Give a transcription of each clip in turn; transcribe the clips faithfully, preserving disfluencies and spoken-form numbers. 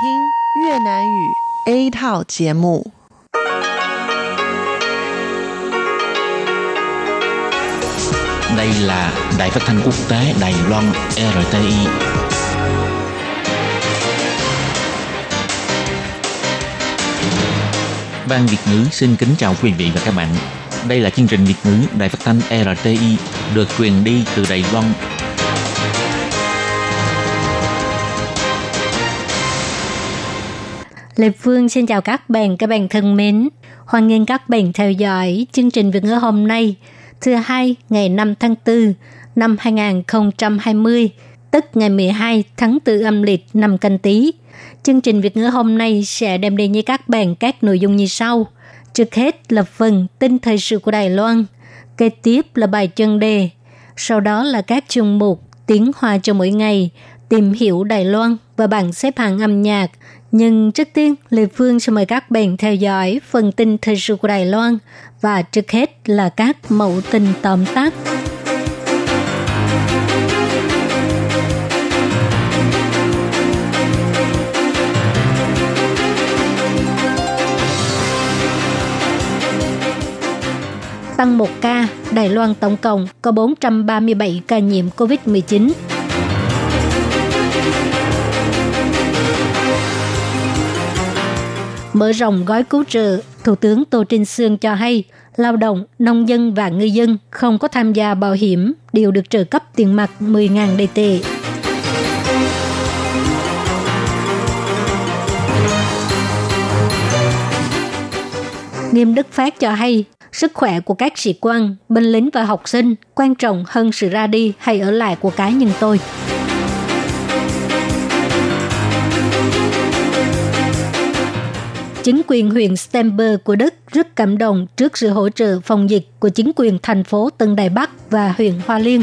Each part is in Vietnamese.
听越南语 A 套节目。Đây là Đài Phát thanh Quốc tế Đài Loan e rờ tê i. Ban Việt ngữ xin kính chào quý vị và các bạn. Đây là chương trình Việt ngữ Đài Phát thanh e rờ tê i được truyền đi từ Đài Loan. Lê Phương xin chào các bạn, các bạn thân mến. Hoan nghênh các bạn theo dõi chương trình Việt ngữ hôm nay, thứ hai ngày năm tháng tư năm hai nghìn không trăm hai mươi, tức ngày mười hai tháng tư âm lịch năm Canh Tý. Chương trình Việt ngữ hôm nay sẽ đem đến với các bạn các nội dung như sau. Trước hết là phần tin thời sự của Đài Loan, kế tiếp là bài chân đề, sau đó là các chương mục tiếng Hoa cho mỗi ngày, tìm hiểu Đài Loan và bảng xếp hạng âm nhạc. Nhưng trước tiên, Lê Phương sẽ mời các bạn theo dõi phần tin thời sự của Đài Loan và trước hết là các mẫu tin tóm tắt. Tăng một ca, Đài Loan tổng cộng có bốn trăm ba mươi bảy ca nhiễm covid mười chín. Mở rộng gói cứu trợ, Thủ tướng Tô Trinh Xương cho hay, lao động, nông dân và ngư dân không có tham gia bảo hiểm đều được trợ cấp tiền mặt mười nghìn Đài tệ. Nghiêm Đức Phát cho hay, sức khỏe của các sĩ quan, binh lính và học sinh quan trọng hơn sự ra đi hay ở lại của cá nhân tôi. Chính quyền huyện Stamber của Đức rất cảm động trước sự hỗ trợ phòng dịch của chính quyền thành phố Tân Đài Bắc và huyện Hoa Liên.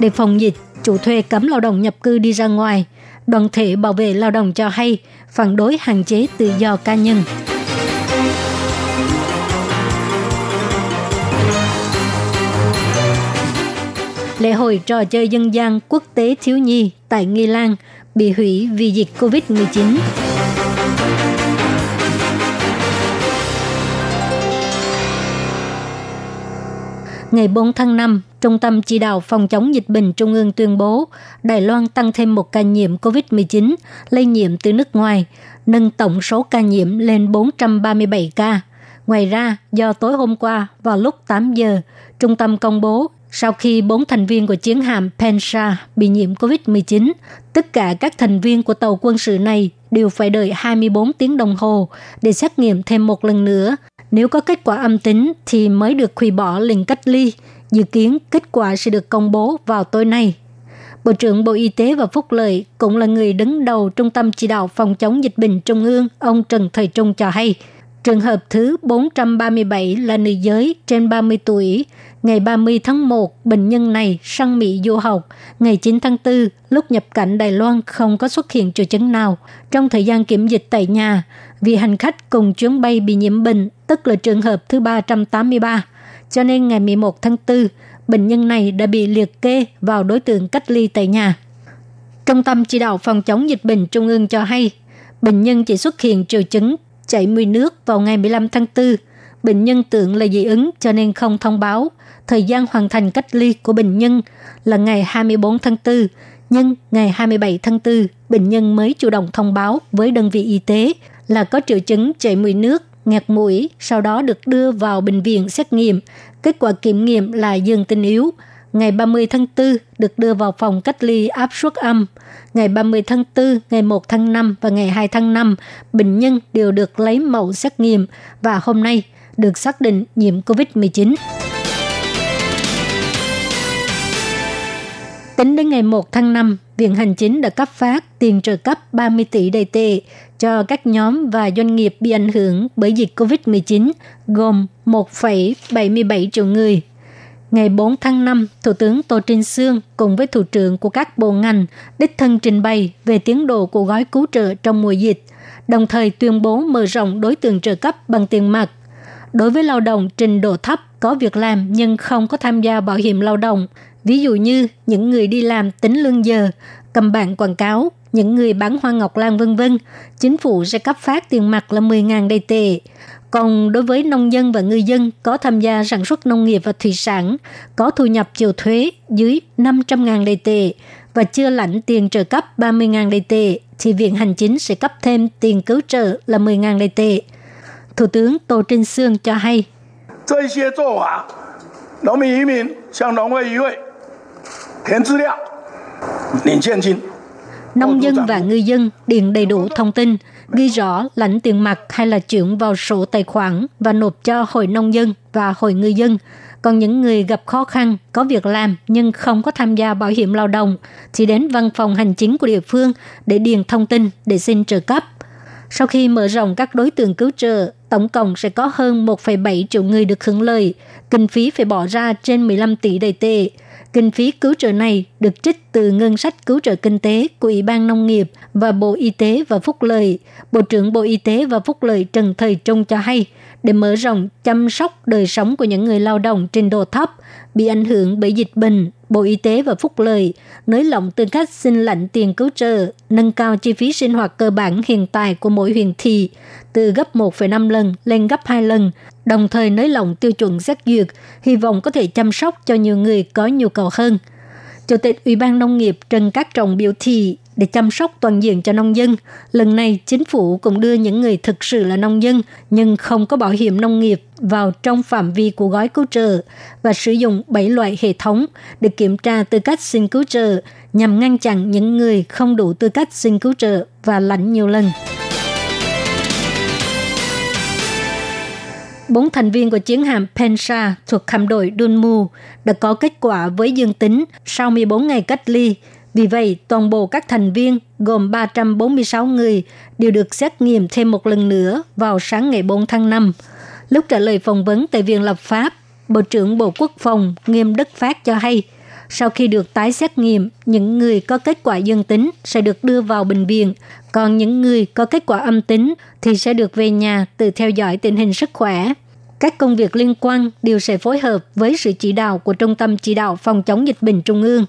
Để phòng dịch, chủ thuê cấm lao động nhập cư đi ra ngoài. Đoàn thể bảo vệ lao động cho hay phản đối hạn chế tự do cá nhân. Lễ hội trò chơi dân gian quốc tế thiếu nhi tại Nghi Lan bị hủy vì dịch covid mười chín. Ngày bốn tháng năm, Trung tâm Chỉ đạo Phòng chống dịch bệnh Trung ương tuyên bố Đài Loan tăng thêm một ca nhiễm covid mười chín lây nhiễm từ nước ngoài, nâng tổng số ca nhiễm lên bốn trăm ba mươi bảy ca. Ngoài ra, do tối hôm qua vào lúc tám giờ, Trung tâm công bố sau khi bốn thành viên của chiến hạm Pensa bị nhiễm covid mười chín, tất cả các thành viên của tàu quân sự này đều phải đợi hai mươi bốn tiếng đồng hồ để xét nghiệm thêm một lần nữa. Nếu có kết quả âm tính thì mới được hủy bỏ lệnh cách ly. Dự kiến kết quả sẽ được công bố vào tối nay. Bộ trưởng Bộ Y tế và Phúc Lợi cũng là người đứng đầu Trung tâm Chỉ đạo Phòng chống dịch bệnh Trung ương, ông Trần Thời Trung cho hay, trường hợp thứ bốn trăm ba mươi bảy là nữ giới trên ba mươi tuổi. Ngày ba mươi tháng một, bệnh nhân này sang Mỹ du học. Ngày chín tháng tư, lúc nhập cảnh Đài Loan không có xuất hiện triệu chứng nào. Trong thời gian kiểm dịch tại nhà, vì hành khách cùng chuyến bay bị nhiễm bệnh, tức là trường hợp thứ ba trăm tám mươi ba. Cho nên ngày mười một tháng tư, bệnh nhân này đã bị liệt kê vào đối tượng cách ly tại nhà. Trung tâm Chỉ đạo Phòng chống dịch bệnh Trung ương cho hay, bệnh nhân chỉ xuất hiện triệu chứng chảy mùi nước vào ngày mười lăm tháng tư. Bệnh nhân tưởng là dị ứng cho nên không thông báo. Thời gian hoàn thành cách ly của bệnh nhân là ngày hai mươi bốn tháng tư, nhưng ngày hai mươi bảy tháng tư, bệnh nhân mới chủ động thông báo với đơn vị y tế là có triệu chứng chảy mùi nước, nghẹt mũi, sau đó được đưa vào bệnh viện xét nghiệm. Kết quả kiểm nghiệm là dương tính yếu. Ngày ba mươi tháng tư, được đưa vào phòng cách ly áp suất âm. Ngày ba mươi tháng tư, ngày một tháng năm và ngày hai tháng năm, bệnh nhân đều được lấy mẫu xét nghiệm và hôm nay được xác định nhiễm covid mười chín. Tính đến ngày một tháng năm, Viện Hành Chính đã cấp phát tiền trợ cấp ba mươi tỷ Đài tệ cho các nhóm và doanh nghiệp bị ảnh hưởng bởi dịch covid mười chín, gồm một phẩy bảy mươi bảy triệu người. Ngày bốn tháng năm, Thủ tướng Tô Trinh Xương cùng với thủ trưởng của các bộ ngành đích thân trình bày về tiến độ của gói cứu trợ trong mùa dịch, đồng thời tuyên bố mở rộng đối tượng trợ cấp bằng tiền mặt. Đối với lao động trình độ thấp có việc làm nhưng không có tham gia bảo hiểm lao động, Ví dụ như những người đi làm tính lương giờ, cầm bảng quảng cáo, những người bán hoa ngọc lan vân vân, chính phủ sẽ cấp phát tiền mặt là mười nghìn Đài tệ. Còn đối với nông dân và người dân có tham gia sản xuất nông nghiệp và thủy sản, có thu nhập chịu thuế dưới năm trăm nghìn Đài tệ và chưa lãnh tiền trợ cấp ba mươi nghìn Đài tệ, thì Viện Hành Chính sẽ cấp thêm tiền cứu trợ là mười nghìn Đài tệ. Thủ tướng Tô Trinh Xương cho hay, nông dân và ngư dân điền đầy đủ thông tin, ghi rõ lãnh tiền mặt hay là chuyển vào sổ tài khoản và nộp cho Hội Nông dân và Hội Ngư dân. Còn những người gặp khó khăn, có việc làm nhưng không có tham gia bảo hiểm lao động thì đến văn phòng hành chính của địa phương để điền thông tin để xin trợ cấp. Sau khi mở rộng các đối tượng cứu trợ, tổng cộng sẽ có hơn một phẩy bảy triệu người được hưởng lợi, kinh phí phải bỏ ra trên mười lăm tỷ Đài tệ. Kinh phí cứu trợ này được trích từ ngân sách cứu trợ kinh tế của Ủy ban Nông nghiệp và Bộ Y tế và Phúc lợi. Bộ trưởng Bộ Y tế và Phúc lợi Trần Thời Trung cho hay, để mở rộng chăm sóc đời sống của những người lao động trình độ thấp bị ảnh hưởng bởi dịch bệnh, Bộ Y tế và Phúc lợi nới lỏng tư cách xin lãnh tiền cứu trợ, nâng cao chi phí sinh hoạt cơ bản hiện tại của mỗi huyện thị từ gấp một phẩy năm lần lên gấp hai lần, đồng thời nới lỏng tiêu chuẩn xét duyệt, hy vọng có thể chăm sóc cho nhiều người có nhu cầu hơn. Chủ tịch Ủy ban Nông nghiệp Trần Cát Trọng biểu thị, để chăm sóc toàn diện cho nông dân, lần này chính phủ cũng đưa những người thực sự là nông dân nhưng không có bảo hiểm nông nghiệp vào trong phạm vi của gói cứu trợ và sử dụng bảy loại hệ thống để kiểm tra tư cách xin cứu trợ nhằm ngăn chặn những người không đủ tư cách xin cứu trợ và lãnh nhiều lần. Bốn thành viên của chiến hạm Pensa thuộc hạm đội Dunmu đã có kết quả với dương tính sau mười bốn ngày cách ly. Vì vậy, toàn bộ các thành viên gồm ba trăm bốn mươi sáu người đều được xét nghiệm thêm một lần nữa vào sáng ngày bốn tháng năm. Lúc trả lời phỏng vấn tại Viện Lập pháp, Bộ trưởng Bộ Quốc phòng Nghiêm Đức Phát cho hay, sau khi được tái xét nghiệm, những người có kết quả dương tính sẽ được đưa vào bệnh viện, còn những người có kết quả âm tính thì sẽ được về nhà tự theo dõi tình hình sức khỏe. Các công việc liên quan đều sẽ phối hợp với sự chỉ đạo của Trung tâm Chỉ đạo Phòng chống dịch bệnh Trung ương.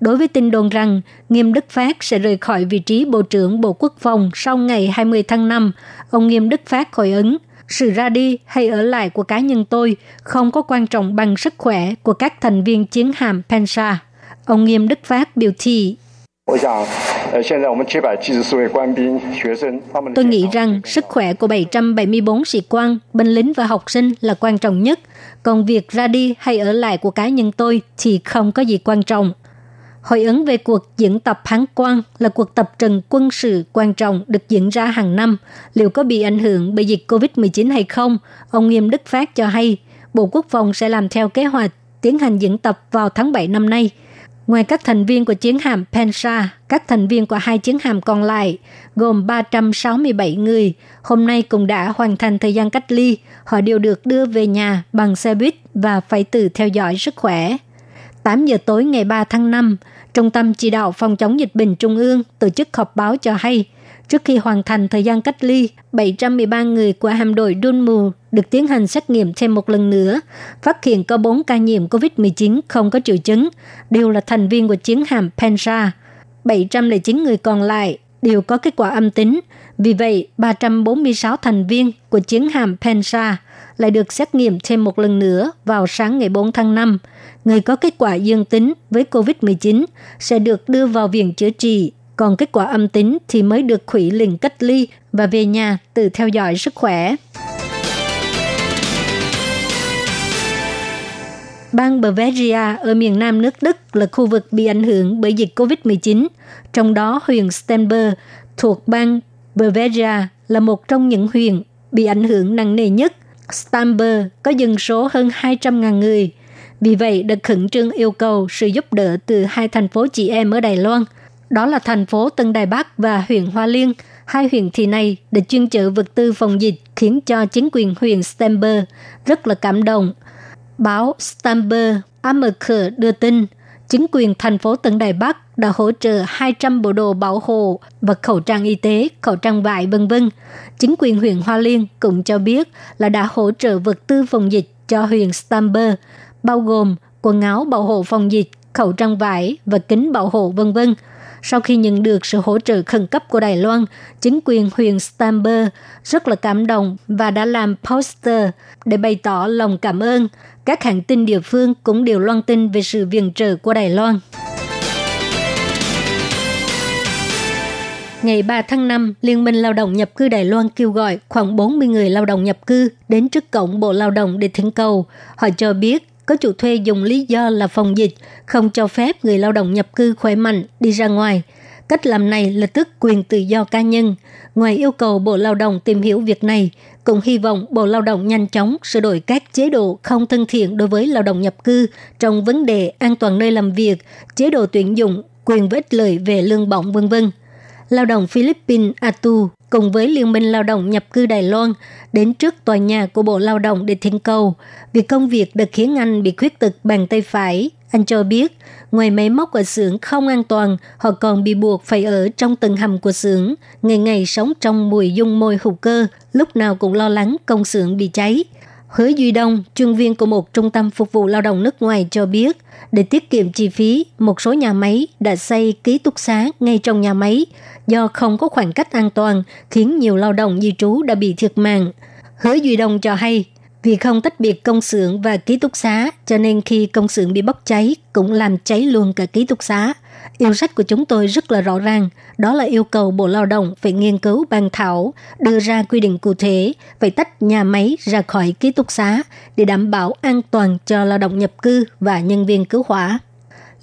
Đối với tin đồn rằng Nghiêm Đức Phát sẽ rời khỏi vị trí Bộ trưởng Bộ Quốc phòng sau ngày hai mươi tháng năm, ông Nghiêm Đức Phát hồi ứng, sự ra đi hay ở lại của cá nhân tôi không có quan trọng bằng sức khỏe của các thành viên chiến hạm Pensa. Ông Nghiêm Đức Phát biểu thị, tôi nghĩ rằng sức khỏe của bảy trăm bảy mươi bốn sĩ quan, binh lính và học sinh là quan trọng nhất, còn việc ra đi hay ở lại của cá nhân tôi thì không có gì quan trọng. Hội ứng về cuộc diễn tập Hán Quang là cuộc tập trận quân sự quan trọng được diễn ra hàng năm. Liệu có bị ảnh hưởng bởi dịch cô vít mười chín hay không? Ông Nghiêm Đức Phát cho hay, Bộ Quốc phòng sẽ làm theo kế hoạch tiến hành diễn tập vào tháng bảy năm nay. Ngoài các thành viên của chiến hạm Pensa, các thành viên của hai chiến hạm còn lại, gồm ba trăm sáu mươi bảy người, hôm nay cũng đã hoàn thành thời gian cách ly. Họ đều được đưa về nhà bằng xe buýt và phải tự theo dõi sức khỏe. tám giờ tối ngày ba tháng năm, Trung tâm Chỉ đạo Phòng chống dịch bệnh Trung ương tổ chức họp báo cho hay, trước khi hoàn thành thời gian cách ly, bảy trăm mười ba người của hạm đội Dunmu được tiến hành xét nghiệm thêm một lần nữa, phát hiện có bốn ca nhiễm cô vít mười chín không có triệu chứng, đều là thành viên của chiến hạm Pensa. bảy trăm lẻ chín người còn lại đều có kết quả âm tính, vì vậy ba trăm bốn mươi sáu thành viên của chiến hạm Pensa lại được xét nghiệm thêm một lần nữa vào sáng ngày bốn tháng năm. Người có kết quả dương tính với cô vít mười chín sẽ được đưa vào viện chữa trị, còn kết quả âm tính thì mới được hủy lệnh cách ly và về nhà tự theo dõi sức khỏe. Bang Bavaria ở miền nam nước Đức là khu vực bị ảnh hưởng bởi dịch cô vít mười chín, trong đó huyện Stamber thuộc bang Bavaria là một trong những huyện bị ảnh hưởng nặng nề nhất. Stamber có dân số hơn hai trăm nghìn người. Vì vậy, đã khẩn trương yêu cầu sự giúp đỡ từ hai thành phố chị em ở Đài Loan. Đó là thành phố Tân Đài Bắc và huyện Hoa Liên. Hai huyện thị này đã chuyên chở vật tư phòng dịch khiến cho chính quyền huyện Stamber rất là cảm động. Báo Stamber a em ca đưa tin, chính quyền thành phố Tân Đài Bắc đã hỗ trợ hai trăm bộ đồ bảo hộ và khẩu trang y tế, khẩu trang vải vân vân. Chính quyền huyện Hoa Liên cũng cho biết là đã hỗ trợ vật tư phòng dịch cho huyện Stamber, bao gồm quần áo bảo hộ phòng dịch, khẩu trang vải và kính bảo hộ vân vân. Sau khi nhận được sự hỗ trợ khẩn cấp của Đài Loan, chính quyền huyện Stamber rất là cảm động và đã làm poster để bày tỏ lòng cảm ơn. Các hãng tin địa phương cũng đều loan tin về sự viện trợ của Đài Loan. Ngày ba tháng năm, Liên minh Lao động nhập cư Đài Loan kêu gọi khoảng bốn mươi người lao động nhập cư đến trước cổng Bộ Lao động để thỉnh cầu. Họ cho biết có chủ thuê dùng lý do là phòng dịch, không cho phép người lao động nhập cư khỏe mạnh đi ra ngoài. Cách làm này là tước quyền tự do cá nhân. Ngoài yêu cầu Bộ Lao động tìm hiểu việc này, cũng hy vọng Bộ Lao động nhanh chóng sửa đổi các chế độ không thân thiện đối với lao động nhập cư trong vấn đề an toàn nơi làm việc, chế độ tuyển dụng, quyền và ích lợi về lương bổng vân vân. Lao động Philippines Adu cùng với Liên minh Lao động nhập cư Đài Loan đến trước tòa nhà của Bộ Lao động để thỉnh cầu. Vì công việc đã khiến anh bị khuyết tật bàn tay phải, anh cho biết ngoài máy móc ở xưởng không an toàn, họ còn bị buộc phải ở trong tầng hầm của xưởng, ngày ngày sống trong mùi dung môi hữu cơ, lúc nào cũng lo lắng công xưởng bị cháy. Hứa Duy Đông, chuyên viên của một trung tâm phục vụ lao động nước ngoài cho biết, để tiết kiệm chi phí, một số nhà máy đã xây ký túc xá ngay trong nhà máy. Do không có khoảng cách an toàn, khiến nhiều lao động di trú đã bị thiệt mạng. Hứa Duy Đông cho hay, vì không tách biệt công xưởng và ký túc xá, cho nên khi công xưởng bị bốc cháy, cũng làm cháy luôn cả ký túc xá. Yêu sách của chúng tôi rất là rõ ràng, đó là yêu cầu Bộ Lao động phải nghiên cứu bàn thảo, đưa ra quy định cụ thể, phải tách nhà máy ra khỏi ký túc xá để đảm bảo an toàn cho lao động nhập cư và nhân viên cứu hỏa.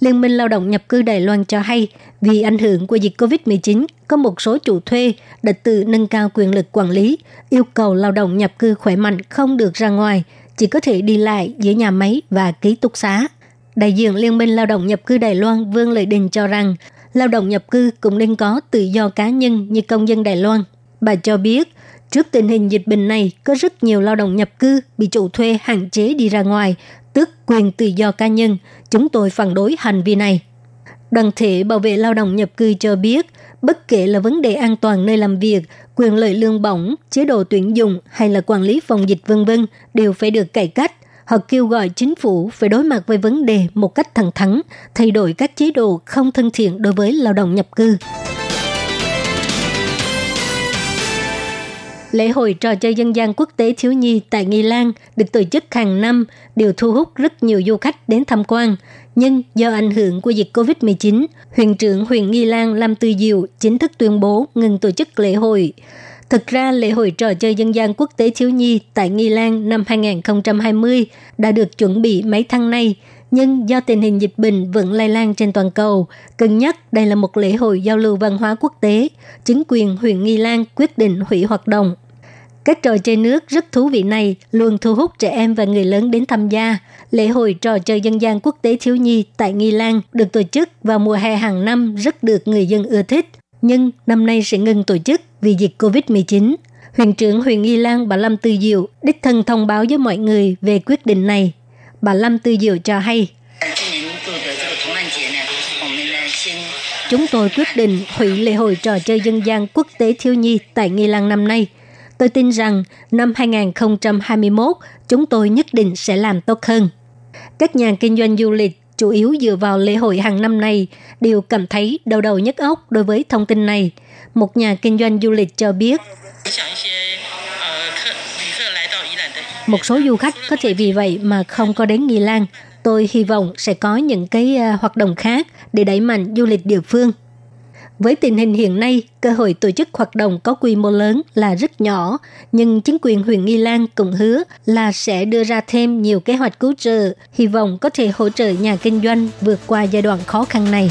Liên minh Lao động nhập cư Đài Loan cho hay, vì ảnh hưởng của dịch cô vít mười chín, có một số chủ thuê đã tự nâng cao quyền lực quản lý, yêu cầu lao động nhập cư khỏe mạnh không được ra ngoài, chỉ có thể đi lại giữa nhà máy và ký túc xá. Đại diện Liên minh Lao động nhập cư Đài Loan Vương Lợi Đình cho rằng, lao động nhập cư cũng nên có tự do cá nhân như công dân Đài Loan. Bà cho biết, trước tình hình dịch bệnh này, có rất nhiều lao động nhập cư bị chủ thuê hạn chế đi ra ngoài, tước quyền tự do cá nhân. Chúng tôi phản đối hành vi này. Đoàn thể bảo vệ lao động nhập cư cho biết, bất kể là vấn đề an toàn nơi làm việc, quyền lợi lương bổng, chế độ tuyển dụng hay là quản lý phòng dịch vân vân đều phải được cải cách. Họ kêu gọi chính phủ phải đối mặt với vấn đề một cách thẳng thắn, thay đổi các chế độ không thân thiện đối với lao động nhập cư. Lễ hội trò chơi dân gian quốc tế thiếu nhi tại Nghi Lan được tổ chức hàng năm đều thu hút rất nhiều du khách đến tham quan. Nhưng do ảnh hưởng của dịch cô vít mười chín, huyện trưởng huyện Nghi Lan Lâm Tư Diệu chính thức tuyên bố ngừng tổ chức lễ hội. Thực ra, lễ hội trò chơi dân gian quốc tế thiếu nhi tại Nghi Lan năm hai không hai không đã được chuẩn bị mấy tháng nay, nhưng do tình hình dịch bệnh vẫn lây lan trên toàn cầu, cân nhắc đây là một lễ hội giao lưu văn hóa quốc tế, chính quyền huyện Nghi Lan quyết định hủy hoạt động. Các trò chơi nước rất thú vị này luôn thu hút trẻ em và người lớn đến tham gia. Lễ hội trò chơi dân gian quốc tế thiếu nhi tại Nghi Lan được tổ chức vào mùa hè hàng năm rất được người dân ưa thích, nhưng năm nay sẽ ngừng tổ chức vì dịch cô vít mười chín. Huyện trưởng huyện Nghi Lan bà Lâm Tư Diệu đích thân thông báo với mọi người về quyết định này. Bà Lâm Tư Diệu cho hay, chúng tôi quyết định hủy lễ hội trò chơi dân gian quốc tế thiếu nhi tại Nghi Lan năm nay. Tôi tin rằng năm hai không hai mốt, chúng tôi nhất định sẽ làm tốt hơn. Các nhà kinh doanh du lịch chủ yếu dựa vào lễ hội hàng năm này đều cảm thấy đau đầu nhức óc đối với thông tin này. Một nhà kinh doanh du lịch cho biết, một số du khách có thể vì vậy mà không có đến Nghi Lan. Tôi hy vọng sẽ có những cái hoạt động khác để đẩy mạnh du lịch địa phương. Với tình hình hiện nay, cơ hội tổ chức hoạt động có quy mô lớn là rất nhỏ, nhưng chính quyền huyện Nghi Lan cũng hứa là sẽ đưa ra thêm nhiều kế hoạch cứu trợ, hy vọng có thể hỗ trợ nhà kinh doanh vượt qua giai đoạn khó khăn này.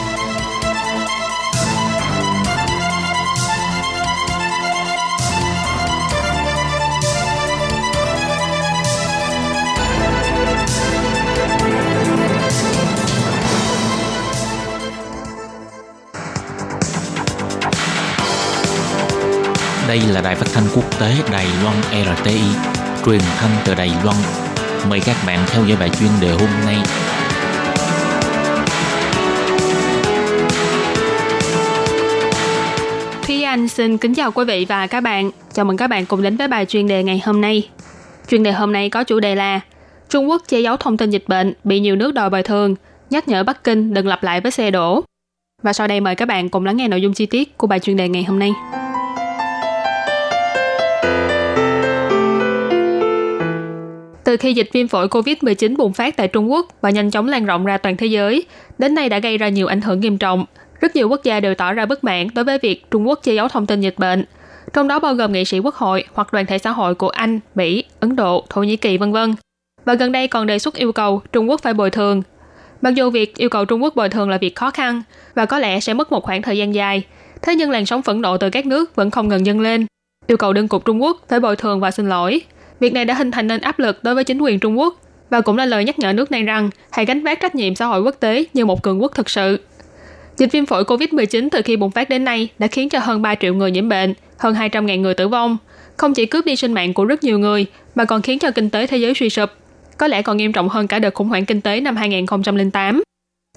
Đây là đài phát thanh quốc tế Đài Loan rờ tê i, truyền thanh từ Đài Loan. Mời các bạn theo dõi bài chuyên đề hôm nay. Thúy Anh xin kính chào quý vị và các bạn. Chào mừng các bạn cùng đến với bài chuyên đề ngày hôm nay. Chuyên đề hôm nay có chủ đề là Trung Quốc che giấu thông tin dịch bệnh, bị nhiều nước đòi bồi thường, nhắc nhở Bắc Kinh đừng lặp lại với xe đổ. Và sau đây mời các bạn cùng lắng nghe nội dung chi tiết của bài chuyên đề ngày hôm nay. Từ khi dịch viêm phổi covid mười chín bùng phát tại Trung Quốc và nhanh chóng lan rộng ra toàn thế giới, đến nay đã gây ra nhiều ảnh hưởng nghiêm trọng. Rất nhiều quốc gia đều tỏ ra bất mãn đối với việc Trung Quốc che giấu thông tin dịch bệnh, trong đó bao gồm nghị sĩ quốc hội hoặc đoàn thể xã hội của Anh, Mỹ, Ấn Độ, Thổ Nhĩ Kỳ vân vân. Và gần đây còn đề xuất yêu cầu Trung Quốc phải bồi thường. Mặc dù việc yêu cầu Trung Quốc bồi thường là việc khó khăn và có lẽ sẽ mất một khoảng thời gian dài, thế nhưng làn sóng phẫn nộ từ các nước vẫn không ngừng dâng lên, yêu cầu đương cục Trung Quốc phải bồi thường và xin lỗi. Việc này đã hình thành nên áp lực đối với chính quyền Trung Quốc và cũng là lời nhắc nhở nước này rằng hãy gánh vác trách nhiệm xã hội quốc tế như một cường quốc thực sự. Dịch viêm phổi covid mười chín từ khi bùng phát đến nay đã khiến cho hơn ba triệu người nhiễm bệnh, hơn hai trăm nghìn người tử vong, không chỉ cướp đi sinh mạng của rất nhiều người mà còn khiến cho kinh tế thế giới suy sụp, có lẽ còn nghiêm trọng hơn cả đợt khủng hoảng kinh tế năm hai nghìn không trăm lẻ tám.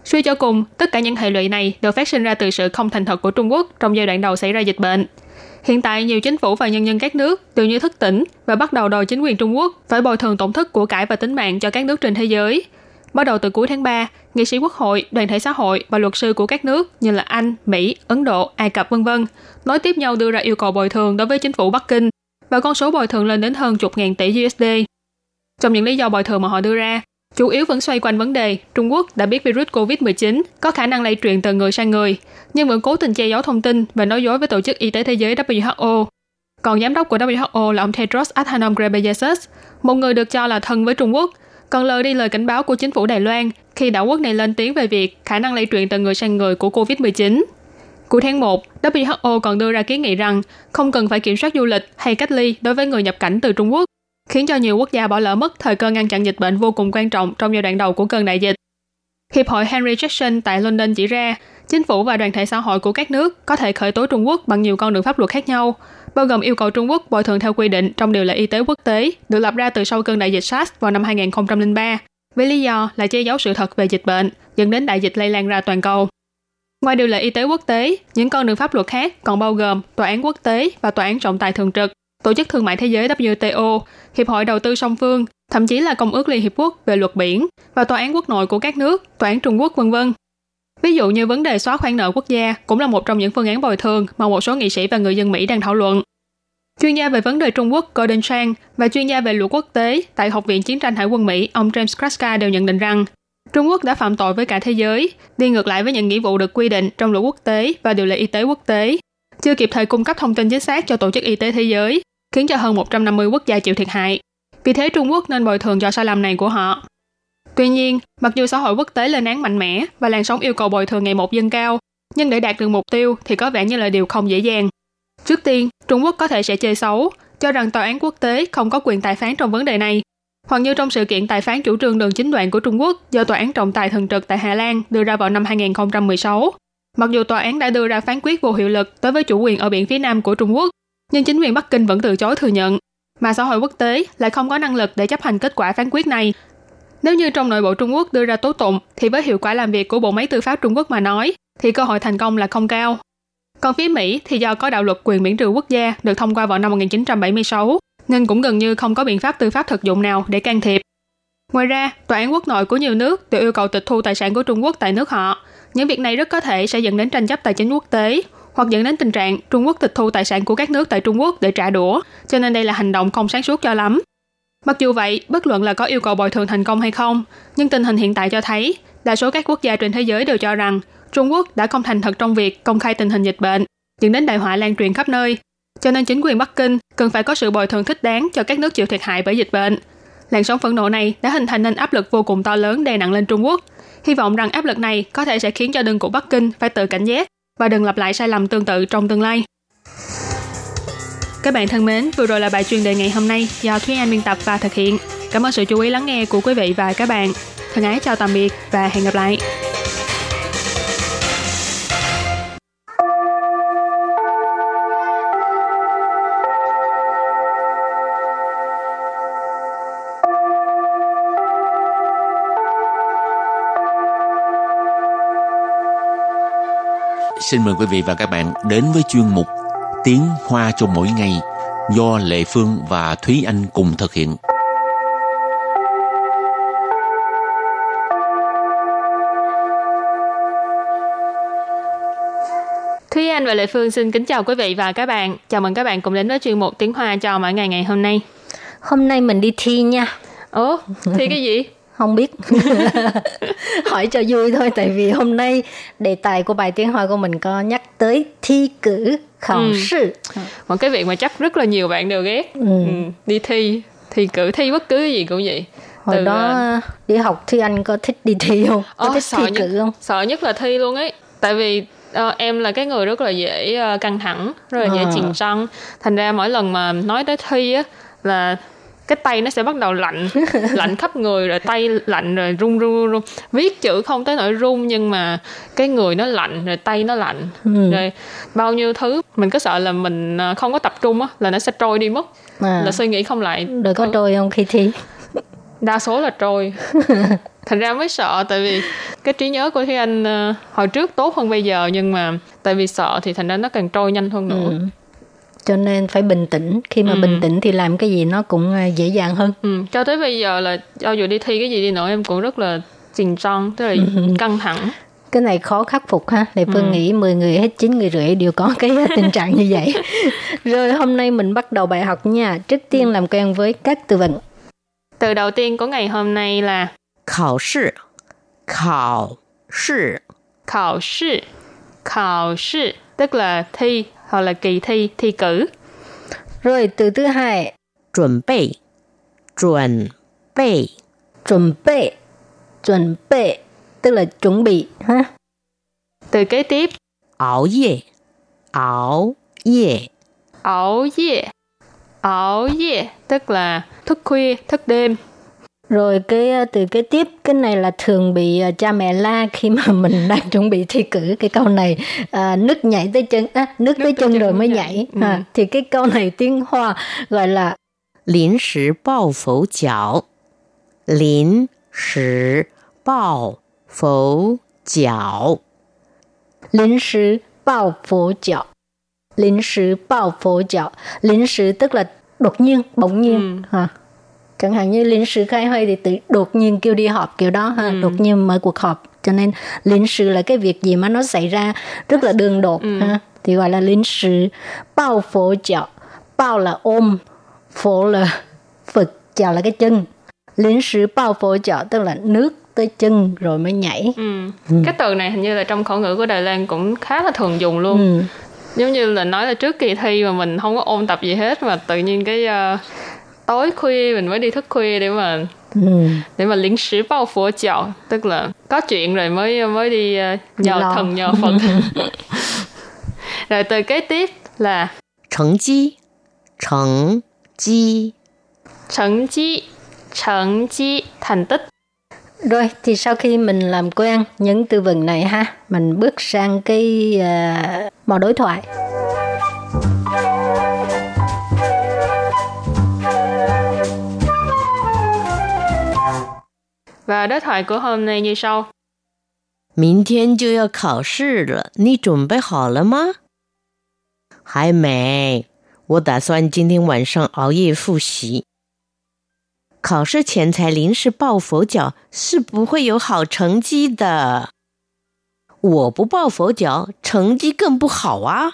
Suy cho cùng, tất cả những hệ lụy này đều phát sinh ra từ sự không thành thật của Trung Quốc trong giai đoạn đầu xảy ra dịch bệnh. Hiện tại, nhiều chính phủ và nhân dân các nước đều như thức tỉnh và bắt đầu đòi chính quyền Trung Quốc phải bồi thường tổn thất của cải và tính mạng cho các nước trên thế giới. Bắt đầu từ cuối tháng ba, nghị sĩ quốc hội, đoàn thể xã hội và luật sư của các nước như là Anh, Mỹ, Ấn Độ, Ai Cập vân vân nối tiếp nhau đưa ra yêu cầu bồi thường đối với chính phủ Bắc Kinh và con số bồi thường lên đến hơn chục ngàn tỷ u ét đê. Trong những lý do bồi thường mà họ đưa ra, chủ yếu vẫn xoay quanh vấn đề Trung Quốc đã biết virus covid mười chín có khả năng lây truyền từ người sang người, nhưng vẫn cố tình che giấu thông tin và nói dối với Tổ chức Y tế Thế giới W H O. Còn giám đốc của W H O là ông Tedros Adhanom Ghebreyesus, một người được cho là thân với Trung Quốc, còn lờ đi lời cảnh báo của chính phủ Đài Loan khi đảo quốc này lên tiếng về việc khả năng lây truyền từ người sang người của covid mười chín. Cuối tháng một, W H O còn đưa ra kiến nghị rằng không cần phải kiểm soát du lịch hay cách ly đối với người nhập cảnh từ Trung Quốc, khiến cho nhiều quốc gia bỏ lỡ mất thời cơ ngăn chặn dịch bệnh vô cùng quan trọng trong giai đoạn đầu của cơn đại dịch. Hiệp hội Henry Jackson tại London chỉ ra, chính phủ và đoàn thể xã hội của các nước có thể khởi tố Trung Quốc bằng nhiều con đường pháp luật khác nhau, bao gồm yêu cầu Trung Quốc bồi thường theo quy định trong điều lệ y tế quốc tế được lập ra từ sau cơn đại dịch SARS vào năm hai nghìn không trăm lẻ ba, với lý do là che giấu sự thật về dịch bệnh, dẫn đến đại dịch lây lan ra toàn cầu. Ngoài điều lệ y tế quốc tế, những con đường pháp luật khác còn bao gồm Tòa án quốc tế và Tòa án trọng tài thường trực, Tổ chức Thương mại Thế giới W T O, Hiệp hội Đầu tư Song phương, thậm chí là Công ước Liên Hiệp Quốc về luật biển và Tòa án quốc nội của các nước, Tòa án Trung Quốc vân vân. Ví dụ như vấn đề xóa khoản nợ quốc gia cũng là một trong những phương án bồi thường mà một số nghị sĩ và người dân Mỹ đang thảo luận. Chuyên gia về vấn đề Trung Quốc Gordon Chang và chuyên gia về luật quốc tế tại Học viện Chiến tranh Hải quân Mỹ ông James Kraska đều nhận định rằng Trung Quốc đã phạm tội với cả thế giới, đi ngược lại với những nghĩa vụ được quy định trong luật quốc tế và điều lệ y tế quốc tế, chưa kịp thời cung cấp thông tin chính xác cho Tổ chức Y tế Thế giới, khiến cho hơn một trăm năm mươi quốc gia chịu thiệt hại. Vì thế Trung Quốc nên bồi thường cho sai lầm này của họ. Tuy nhiên, mặc dù xã hội quốc tế lên án mạnh mẽ và làn sóng yêu cầu bồi thường ngày một dâng cao, nhưng để đạt được mục tiêu thì có vẻ như là điều không dễ dàng. Trước tiên, Trung Quốc có thể sẽ chơi xấu, cho rằng tòa án quốc tế không có quyền tài phán trong vấn đề này, hoặc như trong sự kiện tài phán chủ trương đường chính đoạn của Trung Quốc do tòa án trọng tài thường trực tại Hà Lan đưa ra vào năm hai nghìn không trăm mười sáu. Mặc dù tòa án đã đưa ra phán quyết vô hiệu lực đối với chủ quyền ở biển phía Nam của Trung Quốc, nhưng chính quyền Bắc Kinh vẫn từ chối thừa nhận, mà xã hội quốc tế lại không có năng lực để chấp hành kết quả phán quyết này. Nếu như trong nội bộ Trung Quốc đưa ra tố tụng, thì với hiệu quả làm việc của bộ máy tư pháp Trung Quốc mà nói, thì cơ hội thành công là không cao. Còn phía Mỹ thì do có đạo luật quyền miễn trừ quốc gia được thông qua vào năm một nghìn chín trăm bảy mươi sáu, nên cũng gần như không có biện pháp tư pháp thực dụng nào để can thiệp. Ngoài ra, tòa án quốc nội của nhiều nước đều yêu cầu tịch thu tài sản của Trung Quốc tại nước họ. Những việc này rất có thể sẽ dẫn đến tranh chấp tài chính quốc tế, hoặc dẫn đến tình trạng Trung Quốc tịch thu tài sản của các nước tại Trung Quốc để trả đũa, cho nên đây là hành động không sáng suốt cho lắm. Mặc dù vậy, bất luận là có yêu cầu bồi thường thành công hay không, nhưng tình hình hiện tại cho thấy, đa số các quốc gia trên thế giới đều cho rằng Trung Quốc đã không thành thật trong việc công khai tình hình dịch bệnh, dẫn đến đại họa lan truyền khắp nơi. Cho nên chính quyền Bắc Kinh cần phải có sự bồi thường thích đáng cho các nước chịu thiệt hại bởi dịch bệnh. Làn sóng phẫn nộ này đã hình thành nên áp lực vô cùng to lớn đè nặng lên Trung Quốc. Hy vọng rằng áp lực này có thể sẽ khiến cho đương cục Bắc Kinh phải tự cảnh giác và đừng lặp lại sai lầm tương tự trong tương lai. Các bạn thân mến, vừa rồi là bài chuyên đề ngày hôm nay do Thúy Anh biên tập và thực hiện. Cảm ơn sự chú ý lắng nghe của quý vị và các bạn. Thân ái chào tạm biệt và hẹn gặp lại. xin mời quý vị và các bạn đến với chuyên mục Tiếng Hoa cho mỗi ngày do Lê Phương và Thúy Anh cùng thực hiện. Thúy Anh và Lê Phương xin kính chào quý vị và các bạn. Chào mừng các bạn cùng đến với chuyên mục Tiếng Hoa cho mỗi ngày ngày hôm nay. Hôm nay mình đi thi nha. Ủa, thi cái gì? Không biết. Hỏi cho vui thôi, tại vì hôm nay đề tài của bài tiếng Hoa của mình có nhắc tới thi cử, khảo ừ. sư. Một cái việc mà chắc rất là nhiều bạn đều ghét. Ừ. Ừ. Đi thi, thi cử, thi bất cứ cái gì cũng vậy. Hồi Từ... đó đi học Thúy Anh có thích đi thi không? Có Ồ, thích thi nhất, cử không? Sợ nhất là thi luôn ấy. Tại vì Uh, em là cái người rất là dễ uh, căng thẳng, rất là à. dễ chìm trong. Thành ra mỗi lần mà nói tới thi á, là cái tay nó sẽ bắt đầu lạnh, lạnh khắp người, rồi tay lạnh, rồi run run run. Viết chữ không tới nỗi run, nhưng mà cái người nó lạnh, rồi tay nó lạnh. Ừ. Rồi bao nhiêu thứ, mình cứ sợ là mình không có tập trung á, là nó sẽ trôi đi mất. À. Là suy nghĩ không lại. Rồi có trôi không khi thi? Đa số là trôi. Thành ra mới sợ, tại vì cái trí nhớ của Thúy Anh uh, hồi trước tốt hơn bây giờ, nhưng mà tại vì sợ thì thành ra nó càng trôi nhanh hơn nữa. Ừ. Cho nên phải bình tĩnh, khi mà ừ. bình tĩnh thì làm cái gì nó cũng dễ dàng hơn. Ừ. Cho tới bây giờ là cho dù đi thi cái gì đi nữa em cũng rất là chìm trong, tức là ừ. căng thẳng. Cái này khó khắc phục ha, Lê Phương ừ. nghĩ mười người hết chín người rưỡi đều có cái tình trạng như vậy. Rồi hôm nay mình bắt đầu bài học nha, trước tiên ừ. làm quen với các từ vựng. Từ đầu tiên của ngày hôm nay là khảo sư, khảo sư, khảo sư, khảo sư, tức là thi hoặc là kỳ thi, thi cử. Rồi từ thứ hai, chuẩn bị, chuẩn bị, chuẩn bị, chuẩn bị, tức là chuẩn bị ha. Từ kế tiếp, áo ye, áo ye, áo ye, áo ye, tức là thức khuya, thức đêm. Rồi cái từ cái tiếp, cái này là thường bị cha mẹ la khi mà mình đang chuẩn bị thi cử. Cái câu này à, nước nhảy tới chân, à, nước, nước tới chân, chân rồi mới nhảy, nhảy. Ừ. À, thì cái câu này tiếng Hoa gọi là Lín sử bao phẫu chảo. Lín sử bao phẫu chảo. Lín sử bao phẫu chảo. Lín sử bao phẫu chảo. Lín sử tức là đột nhiên, bỗng nhiên. Ừ. À. Chẳng hạn như lính sự khai hội thì tự đột nhiên kêu đi họp kiểu đó ha, ừ. đột nhiên mở cuộc họp, cho nên lính sự là cái việc gì mà nó xảy ra rất là đường đột ừ. ha, thì gọi là lính sự. Bao phổ chảo, bao là ôm, phổ là phật, chảo là cái chân. Lính sự bao phổ chảo tức là nước tới chân rồi mới nhảy. Ừ. Ừ. Cái từ này hình như là trong khẩu ngữ của Đài Loan cũng khá là thường dùng luôn. Ừ. Giống như là nói là trước kỳ thi mà mình không có ôn tập gì hết mà tự nhiên cái uh, tối khuya mình mới đi thức khuya để mà ừ. để mà lính sử bao phổ chảo, tức là có chuyện rồi mới mới đi uh, nhờ Lò. thần nhờ Phật. Rồi từ kế tiếp là thành chi, thành chi, thành chi, thành chi, thành tích. Rồi thì sau khi mình làm quen những từ vựng này ha, mình bước sang cái uh, mẫu đối thoại. Và đối thoại của hôm nay như sau. Mình thiên chưa yêu khảo sư rồi, Nhi chuẩn bị hảo lắm á? Hãy mẹ, Wo đã soạn jin thiên wàn sang áo yê phụ xí. Khảo sư chén tài lính sư bao phổ chảo, sư bù hội yếu hảo thành chí đờ. Wo bù bao phổ chảo, thành chí gân bù hảo á.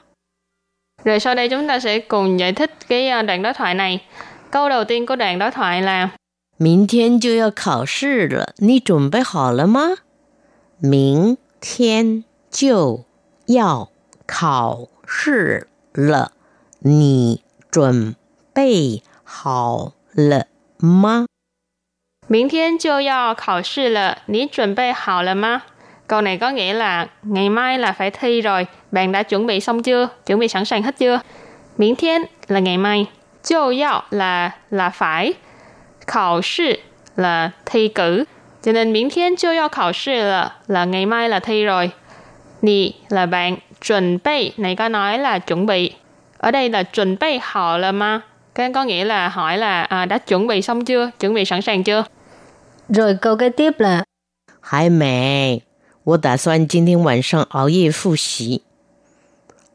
Rồi sau đây chúng ta sẽ cùng giải thích cái đoạn đối thoại này. Câu đầu tiên của đoạn đối thoại là明天就要考试了，你准备好了吗？ 明天就要考试了，你准备好了吗？ 明天就要考试了，你准备好了吗？ Câu này có nghĩa là ngày mai là phải thi rồi, bạn đã chuẩn bị xong chưa? Chuẩn bị sẵn sàng hết chưa? 明天 là ngày mai, 就要 là là phải. Khảo sư là thi cử. Cho nên miễn thiên chưa yêu khảo sư là, là ngày mai là thi rồi. Nì là bạn. Chuẩn bị này có nói là chuẩn bị. Ở đây là chuẩn bị hảo là mà. Cái có nghĩa là hỏi là à, đã chuẩn bị xong chưa? Chuẩn bị sẵn sàng chưa? Rồi câu kế tiếp là Hai mẹ, Wo đã soạn jin thiên wàn shang ao ye phụ xí.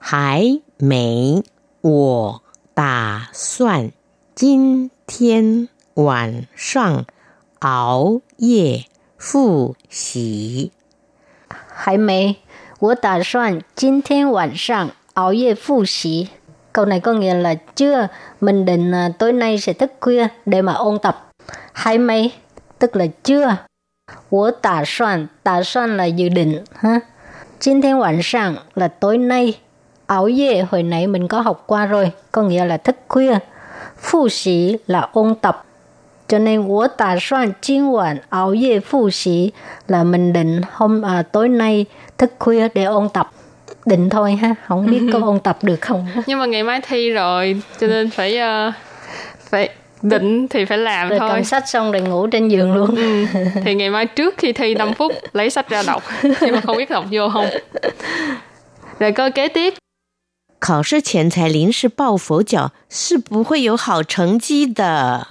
Hải Mỹ, Wo Tà Soạn, Jin Thiên Wàn Sang, Áo Ye Phụ Xí. Hải Mỹ, Wo Tà Soạn, Jin Thiên Wàn Sang, Áo Ye Phụ Xí. Câu này có nghĩa là chưa, mình định tối nay sẽ thức khuya để mà ôn tập. Hải Mỹ, tức là chưa. Wo Tà Soạn, Tà Soạn là dự định. Ha? Jin Thiên Wàn Sang là tối nay. Áo dê hồi nãy mình có học qua rồi, có nghĩa là thức khuya. Phụ sĩ là ôn tập. Cho nên, của tà soạn chiến hoạn áo dê phụ sĩ là mình định hôm à, tối nay thức khuya để ôn tập. Định thôi ha, không biết có ôn tập được không. Nhưng mà ngày mai thi rồi, cho nên phải uh, phải định thì phải làm rồi thôi. Cầm sách xong rồi ngủ trên giường luôn. Ừ. Thì ngày mai trước khi thi năm phút lấy sách ra đọc, nhưng mà không biết đọc vô không. Rồi coi kế tiếp. 考试前才临时抱佛脚是不会有好成绩的。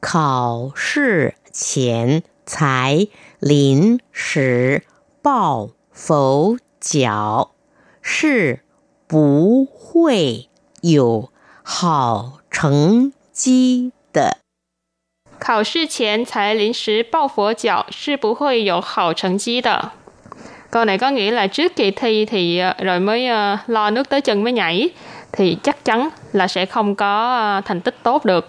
考试前才临时抱佛脚是不会有好成绩的。 Câu này có nghĩa là trước kỳ thi thì rồi mới uh, lo nước tới chân mới nhảy thì chắc chắn là sẽ không có uh, thành tích tốt được.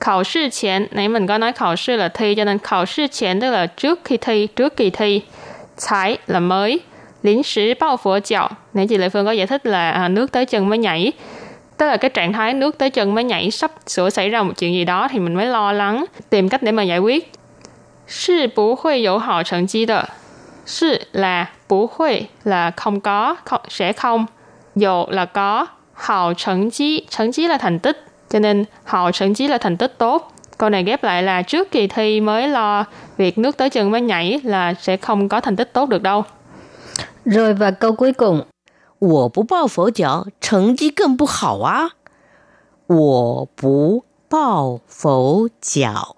Khảo sư chén, nãy mình có nói khảo sư là thi, cho nên khảo sư chén tức là trước khi thi, trước kỳ thi. Thái là mới, lính sĩ bao phổ chạo. Nãy chị Lê Phương có giải thích là uh, nước tới chân mới nhảy. Tức là cái trạng thái nước tới chân mới nhảy sắp sửa xảy ra một chuyện gì đó thì mình mới lo lắng, tìm cách để mà giải quyết. Sư bú huy dẫu họ trận chi đó. Sư là bú huệ là không có, không, sẽ không. Dù là có, hào trấn chí, trấn chí là thành tích. Cho nên hào trấn chí là thành tích tốt. Câu này ghép lại là trước kỳ thi mới lo việc nước tới chân mới nhảy là sẽ không có thành tích tốt được đâu. Rồi và câu cuối cùng. 我不抱佛脚，成绩更不好啊。我不抱佛脚，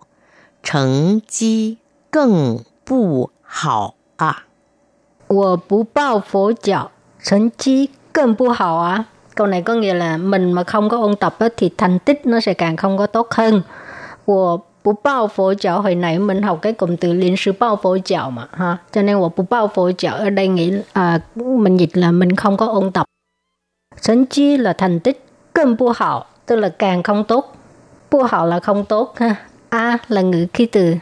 成绩更不好。 我不抱佛脚，成绩更不好啊. Câu này có nghĩa là mình mà không có ôn tập thì thành tích nó sẽ càng không có tốt hơn. 我不抱佛脚, hồi nãy mình học cái cụm từ liên sư bao phổ chảo mà ha. Cho nên 我不抱佛脚 ở đây nghĩ à, mình dịch là mình không có ôn tập. 成绩 là thành tích, 更不好 tức là càng không tốt. 不好 là không tốt ha. A là ngữ khí từ.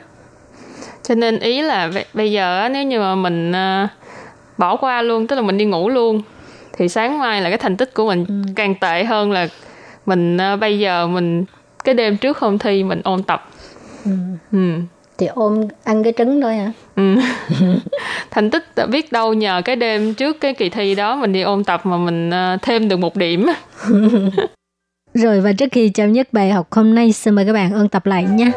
Cho nên ý là bây giờ nếu như mà mình uh, bỏ qua luôn, tức là mình đi ngủ luôn, thì sáng mai là cái thành tích của mình ừ. càng tệ hơn là mình uh, bây giờ mình cái đêm trước hôm thi mình ôn tập. Ừ. Ừ. Thì ôm ăn cái trứng thôi hả? Ừ. Thành tích biết đâu nhờ cái đêm trước cái kỳ thi đó mình đi ôn tập mà mình uh, thêm được một điểm. Rồi và trước khi chấm dứt bài học hôm nay, xin mời các bạn ôn tập lại nha.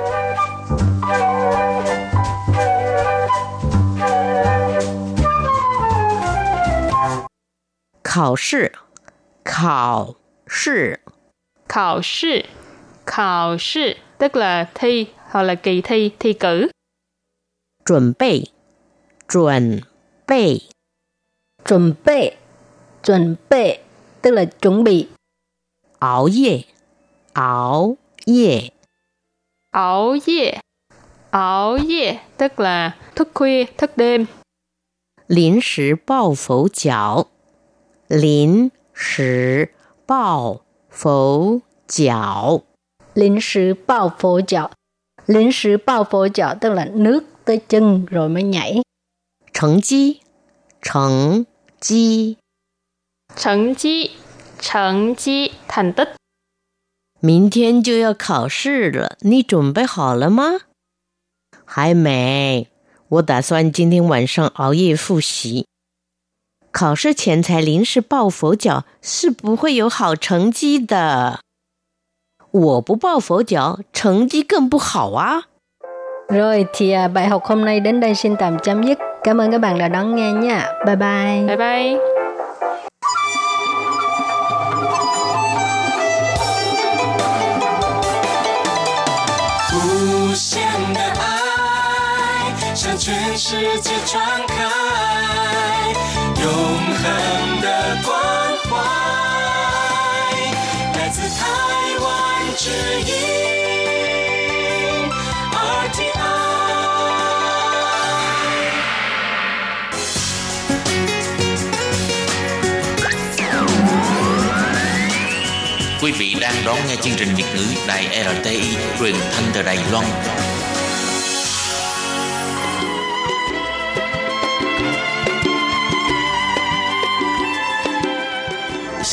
Khảo sư, khảo sư, khảo sư, khảo sư, tức là thi hoặc là kỳ thi, thi cử. Chuẩn bị, chuẩn bị, chuẩn bị, chuẩn bị, tức là chuẩn bị. Áo ye, áo ye, áo ye, áo ye, tức là thức khuya, thức đêm. Lính sĩ bao phổ chảo. Lính sĩ bao phổ chảo. Lính sĩ bao phổ chảo. Lính sĩ bao phổ chảo tức là nước tới chân rồi mới nhảy. Thành chí. Thành chí. Thành chí. Thành chí. Thành tích. 明天就要考试了，你准备好了吗？还没，我打算今天晚上熬夜复习。 考试前才临时抱佛脚是不会有好成绩的。我不抱佛脚，成绩更不好啊。 Rồi thì bài học hôm nay đến đây xin tạm chấm dứt. Cảm ơn các bạn đã đón nghe nha. Bye bye. Bye bye. Hãy subscribe cho kênh Ghiền Mì Gõ Để không bỏ lỡ những video hấp dẫn. Quý vị đang đón nghe chương trình Việt ngữ Đài rờ tê i truyền thanh từ Đài Loan.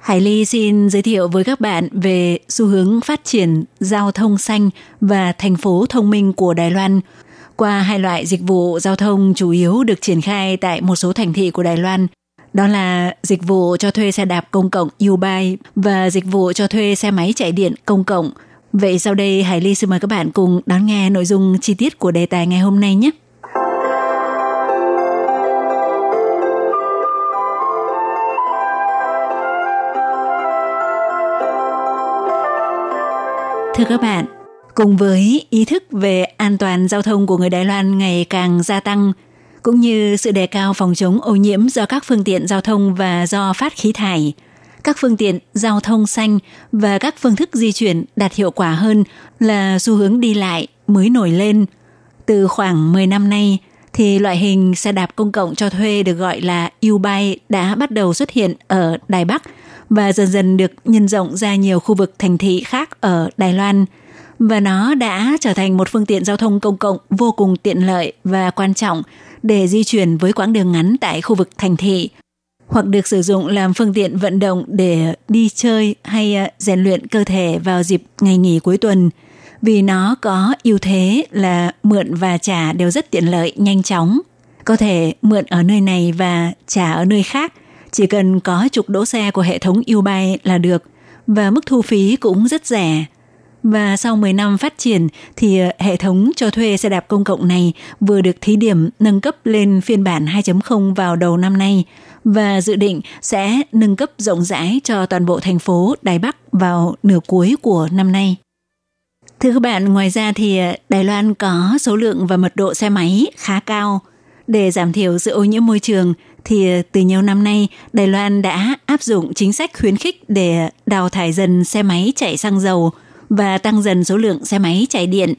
Hải Ly xin giới thiệu với các bạn về xu hướng phát triển giao thông xanh và thành phố thông minh của Đài Loan qua hai loại dịch vụ giao thông chủ yếu được triển khai tại một số thành thị của Đài Loan. Đó là dịch vụ cho thuê xe đạp công cộng U-Bike và dịch vụ cho thuê xe máy chạy điện công cộng. Vậy sau đây, Hải Ly xin mời các bạn cùng đón nghe nội dung chi tiết của đề tài ngày hôm nay nhé. Thưa các bạn, cùng với ý thức về an toàn giao thông của người Đài Loan ngày càng gia tăng, cũng như sự đề cao phòng chống ô nhiễm do các phương tiện giao thông và do phát khí thải, các phương tiện giao thông xanh và các phương thức di chuyển đạt hiệu quả hơn là xu hướng đi lại mới nổi lên. Từ khoảng mười năm nay, thì loại hình xe đạp công cộng cho thuê được gọi là U-Bike đã bắt đầu xuất hiện ở Đài Bắc và dần dần được nhân rộng ra nhiều khu vực thành thị khác ở Đài Loan. Và nó đã trở thành một phương tiện giao thông công cộng vô cùng tiện lợi và quan trọng để di chuyển với quãng đường ngắn tại khu vực thành thị, hoặc được sử dụng làm phương tiện vận động để đi chơi hay rèn luyện cơ thể vào dịp ngày nghỉ cuối tuần, vì nó có ưu thế là mượn và trả đều rất tiện lợi, nhanh chóng. Có thể mượn ở nơi này và trả ở nơi khác, chỉ cần có trục đỗ xe của hệ thống U-Bike là được, và mức thu phí cũng rất rẻ. Và sau mười năm phát triển thì hệ thống cho thuê xe đạp công cộng này vừa được thí điểm nâng cấp lên phiên bản hai chấm không vào đầu năm nay và dự định sẽ nâng cấp rộng rãi cho toàn bộ thành phố Đài Bắc vào nửa cuối của năm nay. Thưa các bạn, ngoài ra thì Đài Loan có số lượng và mật độ xe máy khá cao. Để giảm thiểu sự ô nhiễm môi trường thì từ nhiều năm nay Đài Loan đã áp dụng chính sách khuyến khích để đào thải dần xe máy chạy xăng dầu và tăng dần số lượng xe máy chạy điện.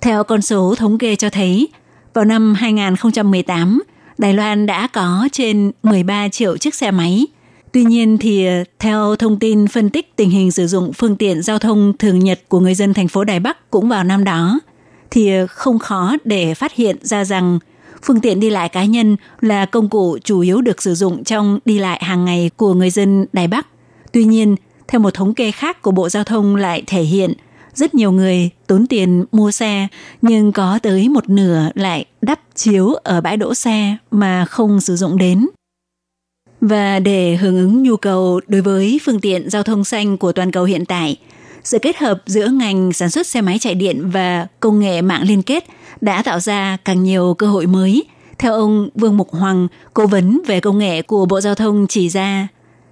Theo con số thống kê cho thấy, vào năm hai không một tám, Đài Loan đã có trên mười ba triệu chiếc xe máy. Tuy nhiên thì theo thông tin phân tích tình hình sử dụng phương tiện giao thông thường nhật của người dân thành phố Đài Bắc cũng vào năm đó, thì không khó để phát hiện ra rằng phương tiện đi lại cá nhân là công cụ chủ yếu được sử dụng trong đi lại hàng ngày của người dân Đài Bắc. Tuy nhiên, theo một thống kê khác của Bộ Giao thông lại thể hiện, rất nhiều người tốn tiền mua xe, nhưng có tới một nửa lại đắp chiếu ở bãi đỗ xe mà không sử dụng đến. Và để hưởng ứng nhu cầu đối với phương tiện giao thông xanh của toàn cầu hiện tại, sự kết hợp giữa ngành sản xuất xe máy chạy điện và công nghệ mạng liên kết đã tạo ra càng nhiều cơ hội mới. Theo ông Vương Mục Hoàng, cố vấn về công nghệ của Bộ Giao thông chỉ ra,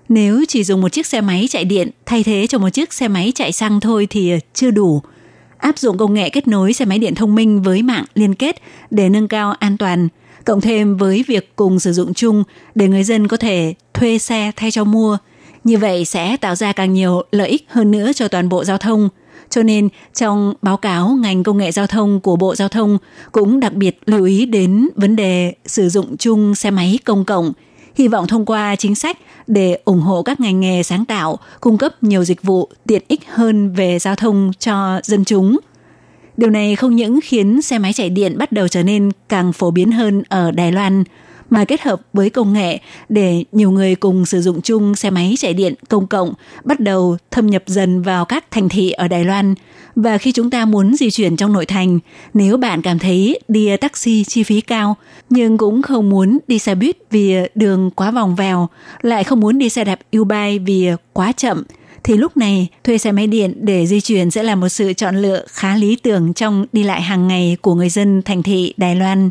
nếu chỉ dùng một chiếc xe máy chạy điện thay thế cho một chiếc xe máy chạy xăng thôi thì chưa đủ. Áp dụng công nghệ kết nối xe máy điện thông minh với mạng liên kết để nâng cao an toàn, cộng thêm với việc cùng sử dụng chung để người dân có thể thuê xe thay cho mua. Như vậy sẽ tạo ra càng nhiều lợi ích hơn nữa cho toàn bộ giao thông. Cho nên trong báo cáo ngành công nghệ giao thông của Bộ Giao thông cũng đặc biệt lưu ý đến vấn đề sử dụng chung xe máy công cộng, hy vọng thông qua chính sách để ủng hộ các ngành nghề sáng tạo, cung cấp nhiều dịch vụ tiện ích hơn về giao thông cho dân chúng. Điều này không những khiến xe máy chạy điện bắt đầu trở nên càng phổ biến hơn ở Đài Loan, mà kết hợp với công nghệ để nhiều người cùng sử dụng chung xe máy chạy điện công cộng bắt đầu thâm nhập dần vào các thành thị ở Đài Loan. Và khi chúng ta muốn di chuyển trong nội thành, nếu bạn cảm thấy đi taxi chi phí cao, nhưng cũng không muốn đi xe buýt vì đường quá vòng vèo, lại không muốn đi xe đạp U-Bike vì quá chậm, thì lúc này thuê xe máy điện để di chuyển sẽ là một sự chọn lựa khá lý tưởng trong đi lại hàng ngày của người dân thành thị Đài Loan.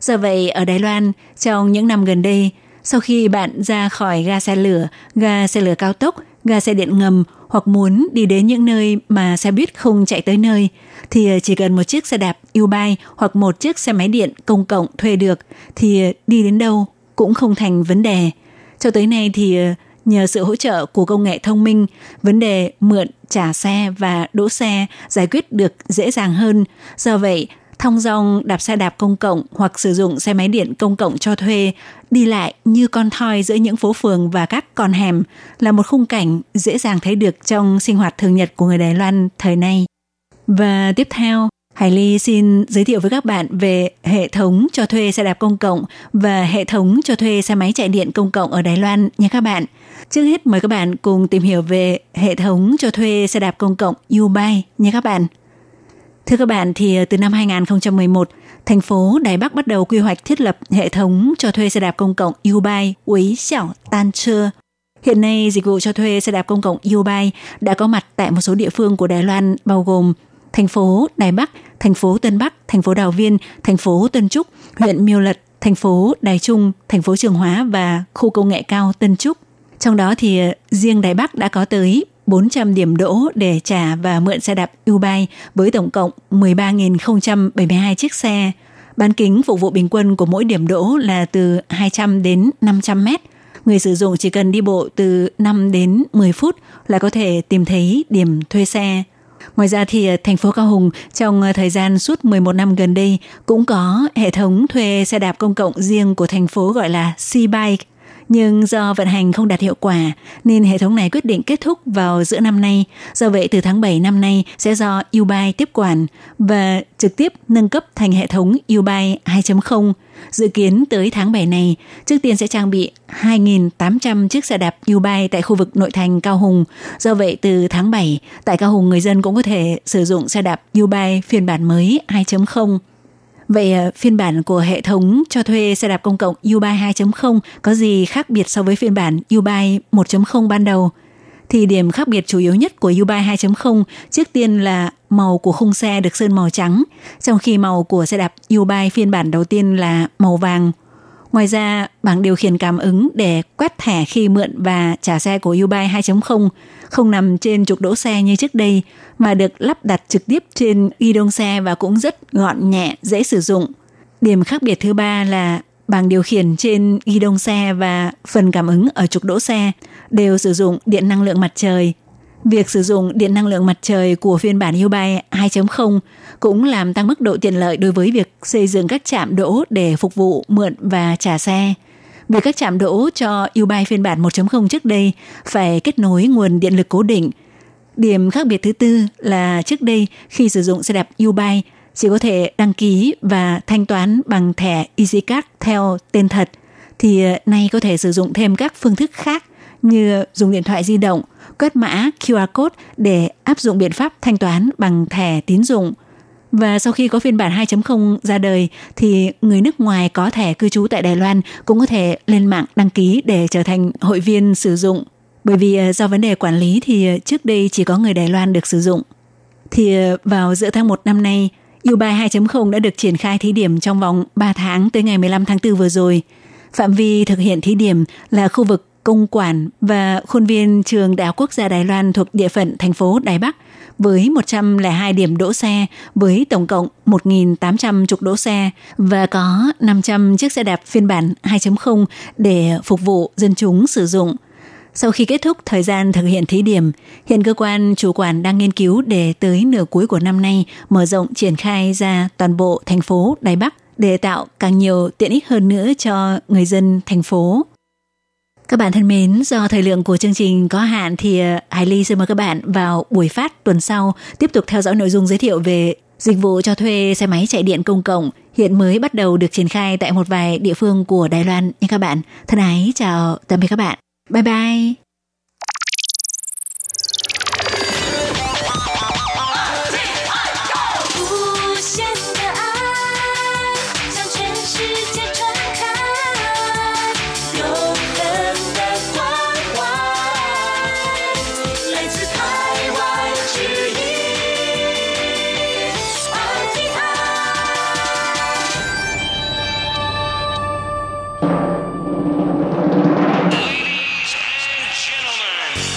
Do vậy, ở Đài Loan, trong những năm gần đây, sau khi bạn ra khỏi ga xe lửa, ga xe lửa cao tốc, ga xe điện ngầm hoặc muốn đi đến những nơi mà xe buýt không chạy tới nơi, thì chỉ cần một chiếc xe đạp U-Bike hoặc một chiếc xe máy điện công cộng thuê được thì đi đến đâu cũng không thành vấn đề. Cho tới nay thì nhờ sự hỗ trợ của công nghệ thông minh, vấn đề mượn, trả xe và đỗ xe giải quyết được dễ dàng hơn. Do vậy, thong dong đạp xe đạp công cộng hoặc sử dụng xe máy điện công cộng cho thuê, đi lại như con thoi giữa những phố phường và các con hẻm là một khung cảnh dễ dàng thấy được trong sinh hoạt thường nhật của người Đài Loan thời nay. Và tiếp theo, Hải Ly xin giới thiệu với các bạn về hệ thống cho thuê xe đạp công cộng và hệ thống cho thuê xe máy chạy điện công cộng ở Đài Loan nha các bạn. Trước hết mời các bạn cùng tìm hiểu về hệ thống cho thuê xe đạp công cộng U-Bike nha các bạn. Thưa các bạn, thì từ năm hai không một một, thành phố Đài Bắc bắt đầu quy hoạch thiết lập hệ thống cho thuê xe đạp công cộng U-Bike Quý Xảo Tan Trưa. Hiện nay, dịch vụ cho thuê xe đạp công cộng U-Bike đã có mặt tại một số địa phương của Đài Loan bao gồm thành phố Đài Bắc, thành phố Tân Bắc, thành phố Đào Viên, thành phố Tân Trúc, huyện Miêu Lật, thành phố Đài Trung, thành phố Trường Hóa và khu công nghệ cao Tân Trúc. Trong đó thì riêng Đài Bắc đã có tới bốn trăm điểm đỗ để trả và mượn xe đạp U-Bike với tổng cộng mười ba nghìn không trăm bảy mươi hai chiếc xe. Bán kính phục vụ bình quân của mỗi điểm đỗ là từ hai trăm đến năm trăm mét. Người sử dụng chỉ cần đi bộ từ năm đến mười phút là có thể tìm thấy điểm thuê xe. Ngoài ra thì thành phố Cao Hùng trong thời gian suốt mười một năm gần đây cũng có hệ thống thuê xe đạp công cộng riêng của thành phố gọi là C-Bike. Nhưng do vận hành không đạt hiệu quả nên hệ thống này quyết định kết thúc vào giữa năm nay. Do vậy từ tháng bảy năm nay sẽ do U-Bike tiếp quản và trực tiếp nâng cấp thành hệ thống U-Bike hai chấm không. Dự kiến tới tháng bảy này, trước tiên sẽ trang bị hai nghìn tám trăm chiếc xe đạp U-Bike tại khu vực nội thành Cao Hùng. Do vậy từ tháng bảy, tại Cao Hùng người dân cũng có thể sử dụng xe đạp U-Bike phiên bản mới hai chấm không. Vậy phiên bản của hệ thống cho thuê xe đạp công cộng U-Bike hai chấm không có gì khác biệt so với phiên bản U-Bike một chấm không ban đầu? Thì điểm khác biệt chủ yếu nhất của U-Bike hai chấm không trước tiên là màu của khung xe được sơn màu trắng, trong khi màu của xe đạp U-Bike phiên bản đầu tiên là màu vàng. Ngoài ra, bảng điều khiển cảm ứng để quét thẻ khi mượn và trả xe của U-Bike hai chấm không không nằm trên trục đỗ xe như trước đây, mà được lắp đặt trực tiếp trên ghi đông xe và cũng rất gọn nhẹ, dễ sử dụng. Điểm khác biệt thứ ba là bảng điều khiển trên ghi đông xe và phần cảm ứng ở trục đỗ xe đều sử dụng điện năng lượng mặt trời. Việc sử dụng điện năng lượng mặt trời của phiên bản U-Bike hai chấm không cũng làm tăng mức độ tiện lợi đối với việc xây dựng các trạm đỗ để phục vụ mượn và trả xe. Vì các trạm đỗ cho U-Bike phiên bản một chấm không trước đây phải kết nối nguồn điện lực cố định. Điểm khác biệt thứ tư là trước đây khi sử dụng xe đạp U-Bike chỉ có thể đăng ký và thanh toán bằng thẻ EasyCard theo tên thật, thì nay có thể sử dụng thêm các phương thức khác như dùng điện thoại di động, quét mã quy rờ code để áp dụng biện pháp thanh toán bằng thẻ tín dụng. Và sau khi có phiên bản hai chấm không ra đời thì người nước ngoài có thẻ cư trú tại Đài Loan cũng có thể lên mạng đăng ký để trở thành hội viên sử dụng. Bởi vì do vấn đề quản lý thì trước đây chỉ có người Đài Loan được sử dụng. Thì vào giữa tháng một năm nay, U-Bike hai chấm không đã được triển khai thí điểm trong vòng ba tháng tới ngày mười lăm tháng tư vừa rồi. Phạm vi thực hiện thí điểm là khu vực Công Quản và khuôn viên trường Đại học Quốc gia Đài Loan thuộc địa phận thành phố Đài Bắc với một trăm lẻ hai điểm đỗ xe với tổng cộng một nghìn tám trăm trục đỗ xe và có năm trăm chiếc xe đạp phiên bản hai chấm không để phục vụ dân chúng sử dụng. Sau khi kết thúc thời gian thực hiện thí điểm, hiện cơ quan chủ quản đang nghiên cứu để tới nửa cuối của năm nay mở rộng triển khai ra toàn bộ thành phố Đài Bắc để tạo càng nhiều tiện ích hơn nữa cho người dân thành phố. Các bạn thân mến, do thời lượng của chương trình có hạn thì Hải Ly xin mời các bạn vào buổi phát tuần sau tiếp tục theo dõi nội dung giới thiệu về dịch vụ cho thuê xe máy chạy điện công cộng hiện mới bắt đầu được triển khai tại một vài địa phương của Đài Loan nha các bạn. Thân ái, chào, tạm biệt các bạn. Bye bye.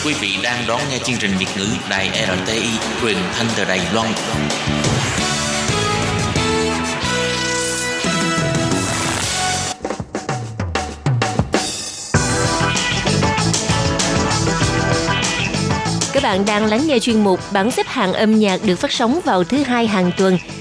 Quý vị đang đón nghe chương trình Việt ngữ Đài e rờ tê i, truyền thanh từ Đài Loan. Các bạn đang lắng nghe chuyên mục bảng xếp hạng âm nhạc được phát sóng vào thứ hai hàng tuần.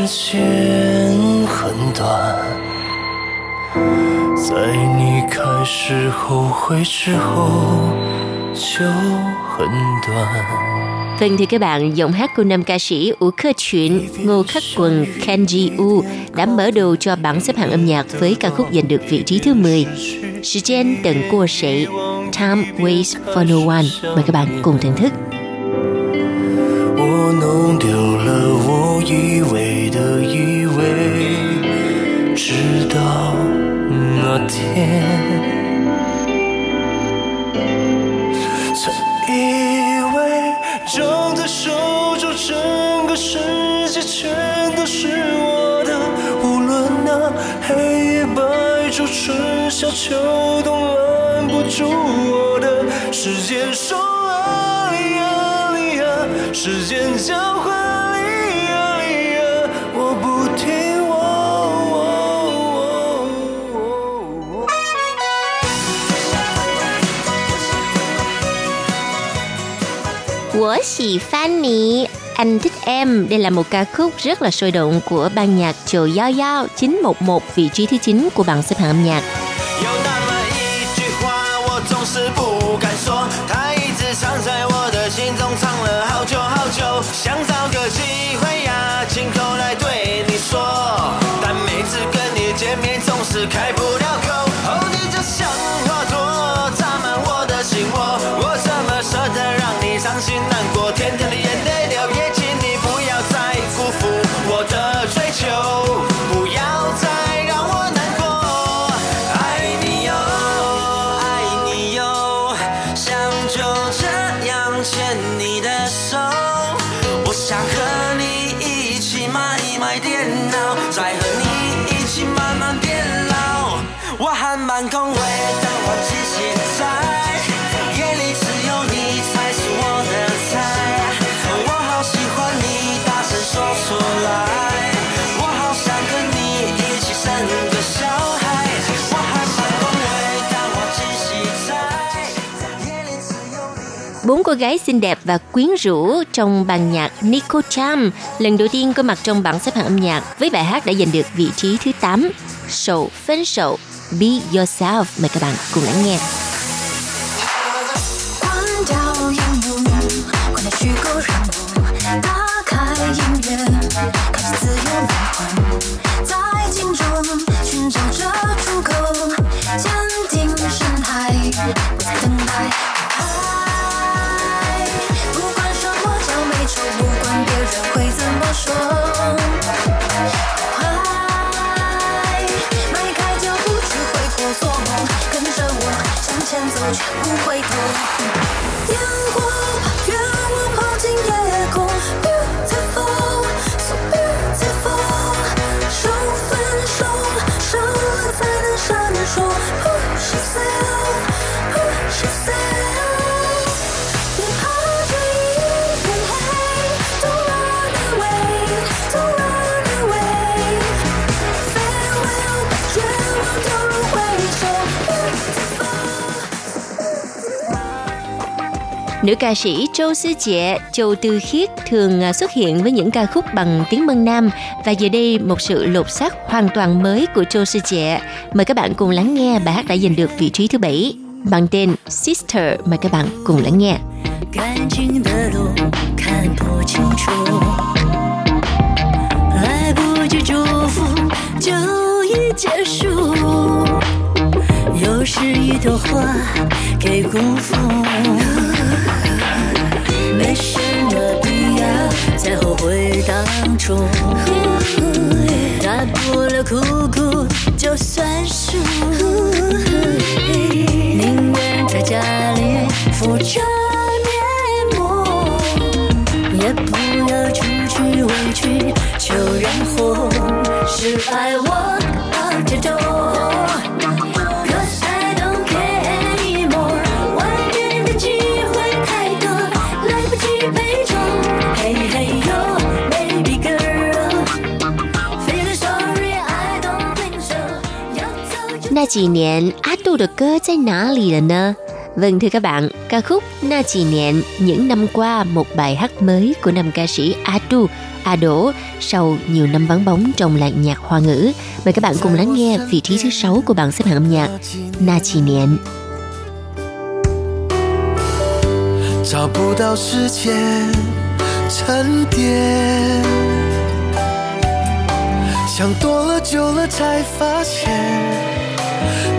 Vâng thưa các bạn, giọng hát của nam ca sĩ Ukechun, Ngô Khắc Quân, Kenji U đã mở đầu cho bảng xếp hạng âm nhạc với ca khúc giành được vị trí thứ mười, Thời gian đừng qua sậy, Time Waits for No One. Mời các bạn cùng thưởng thức. 直到那天 Của Sĩ Phan Mỹ, Anh Thích Em. Đây là một ca khúc rất là sôi động của ban nhạc Châu Giao Giao, chín một một, vị trí thứ chín của bảng xếp hạng âm nhạc. Bốn cô gái xinh đẹp và quyến rũ trong ban nhạc Nico Cham lần đầu tiên có mặt trong bảng xếp hạng âm nhạc với bài hát đã giành được vị trí thứ tám, Sầu Phân Sầu, Be Yourself. Mời các bạn cùng lắng nghe. Nữ ca sĩ Châu Sư Trẻ, Châu Tư Khiết thường xuất hiện với những ca khúc bằng tiếng Mân Nam, và giờ đây một sự lột xác hoàn toàn mới của Châu Sư Trẻ. Mời các bạn cùng lắng nghe bài hát đã giành được vị trí thứ bảy bằng tên Sister. Mời các bạn cùng lắng nghe. 那几年 Adu 的歌在哪里了呢? Vâng thưa các bạn, ca khúc Na Chỉ Niên những năm qua, một bài hát mới của nam ca sĩ Adu, Ado sau nhiều năm vắng bóng trong làng nhạc Hoa ngữ. Mời các bạn cùng lắng nghe vị trí thứ sáu của bảng xếp hạng âm nhạc Na Chỉ Niên.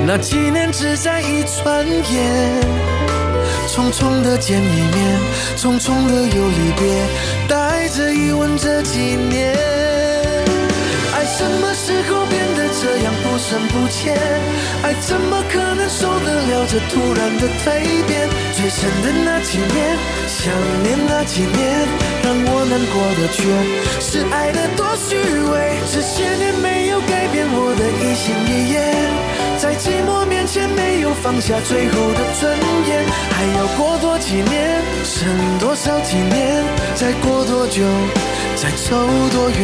那几年只在一转眼， 匆匆的见一面， 匆匆的又离别， 带着疑问这几年。 爱什么时候变得这样， 不深不浅， 爱怎么可能受得了这突然的蜕变。 最深的那几年， 想念那几年， 让我难过的却 是爱的多虚伪。 这些年没有改变我的一心一言， 在寂寞面前没有放下最后的尊严。 还要过多几年， 剩多少几年， 再过多久， 再走多远，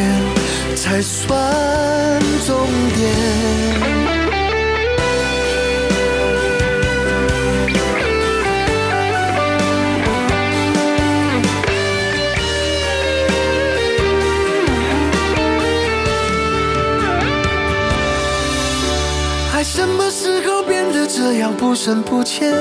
才算终点。 什么时候变得这样不深不浅，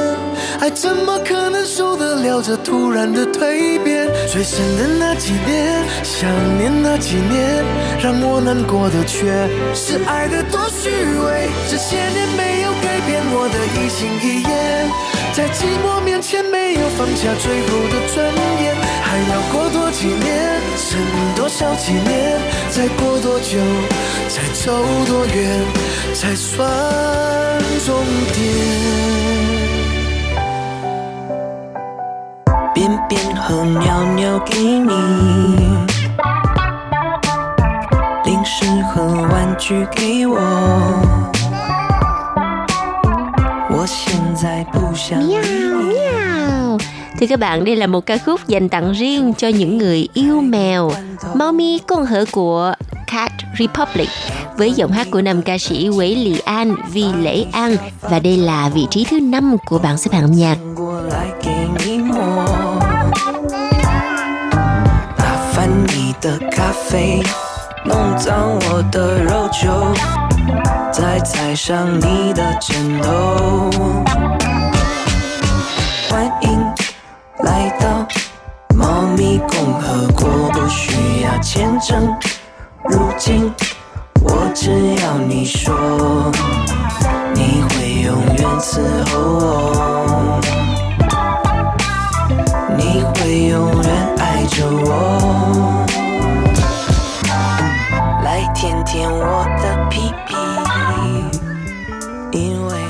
爱怎么可能受得了这突然的蜕变。 最深的那几年， 想念那几年， 让我难过的却 是爱的多虚伪。 这些年没有改变我的一心一言， 在寂寞面前没有放下最后的尊严。 还要过多几年， 剩多少几年， 再过多久， 才走多远， 才算终点。 便便和尿尿给你， 零食和玩具给我， Miao, miao. Thưa các bạn, đây là một ca khúc dành tặng riêng cho những người yêu mèo. Mau mi con hở của Cat Republic với giọng hát của nam ca sĩ Quế Lì An, Vi Lễ An, và đây là vị trí thứ năm của bảng xếp hạng âm nhạc.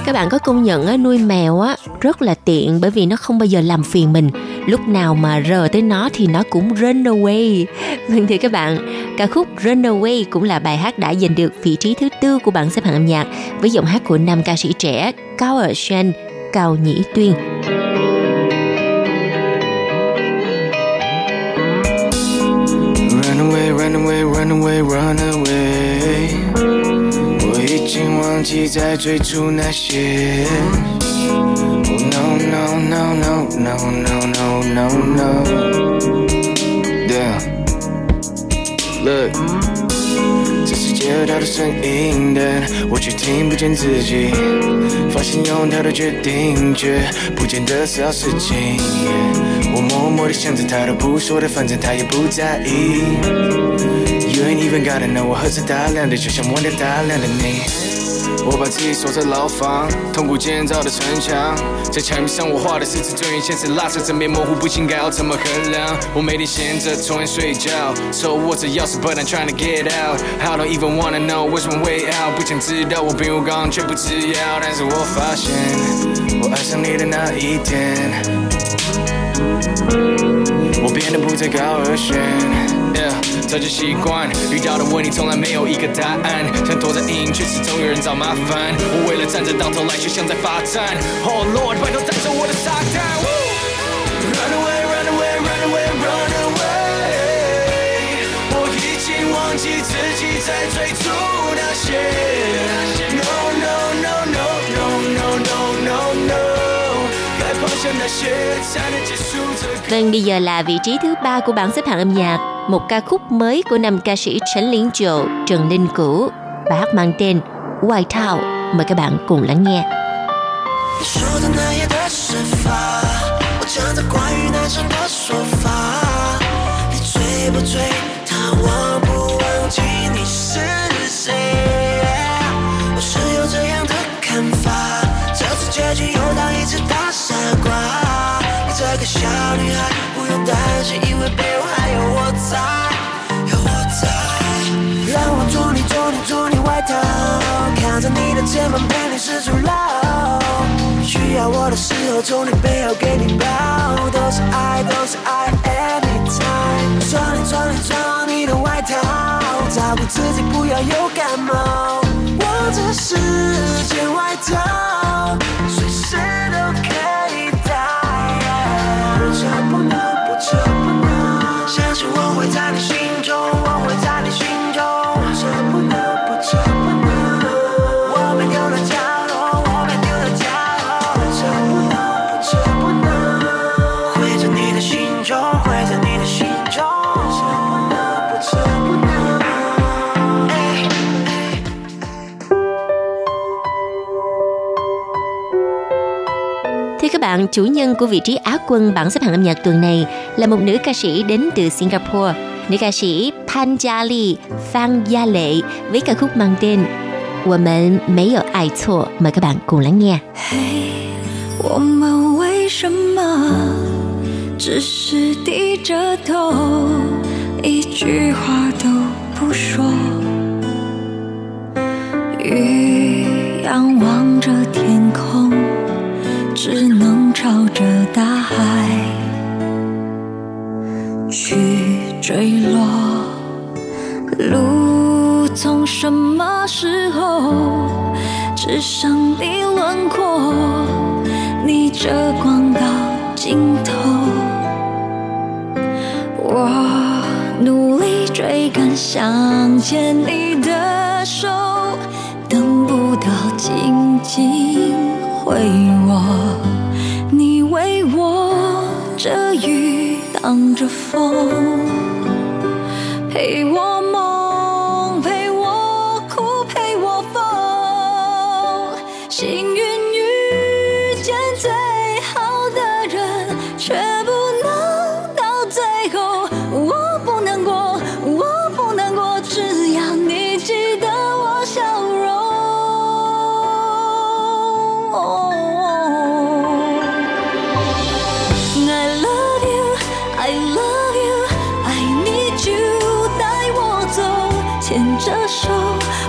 Các bạn có công nhận nuôi mèo á rất là tiện, bởi vì nó không bao giờ làm phiền mình. Lúc nào mà rờ tới nó thì nó cũng run away. Vâng thưa các bạn, ca khúc Run Away cũng là bài hát đã giành được vị trí thứ tư của bảng xếp hạng âm nhạc với giọng hát của nam ca sĩ trẻ Cao E Xen, Cao Nhĩ Tuyên. Run away, run away, run away, run away. 已经忘记在追逐那些 Oh no no no no no no no no no Yeah Look 这世界有它的声音但 我却听不见自己 发现有它的决定却 不见得是好事情 我默默地想着它都不说的 反正它也不在意 You ain't even gotta know 我何止大量的 就像我的大量的你 我把自己锁在牢房 痛苦建造的城墙 在墙壁上我画的是自尊与现实 拉扯着面模糊不清该要怎么衡量 我每天闲着从晚睡觉 手握着钥匙 but I'm trying to get out I don't even wanna know what's my way out 不想知道 我并无刚却不自要 但是我发现 我爱上你的那一天 我变得不再高而悬 Yeah. Yeah， 这就习惯遇到的问题从来没有一个答案，想躲在阴影却始终有人找麻烦，我为了站着到头来却像在罚站。Oh Lord， 拜托带走我的撒旦。Run away, run away, run away, run away。我已经忘记自己在追逐那些。No no no no no no no no no。该抛下那些才能结束这。Vâng, bây giờ là vị trí thứ ba của bảng xếp hạng âm nhạc. Một ca khúc mới của nam ca sĩ Trấn Liên Triệu, Trần Linh Cửu. Bài hát mang tên White Out. Mời các bạn cùng lắng nghe. Bạn chủ nhân của vị trí Á quân bảng xếp hạng âm nhạc tuần này là một nữ ca sĩ đến từ Singapore, nữ ca sĩ Panjali Phan Gia Lệ với ca khúc mang tên "Woman Mei You Ai Chuo". Mời các bạn cùng lắng nghe. Hey, 只能朝着大海去坠落，路从什么时候只剩你轮廓，逆着光到尽头，我努力追赶，想牵你的手，等不到紧紧为我，你为我，这雨挡着风，陪我梦，陪我哭，陪我疯。幸运遇见最好的人，却不能到最后。我不难过，我不难过，只要你记得我笑容。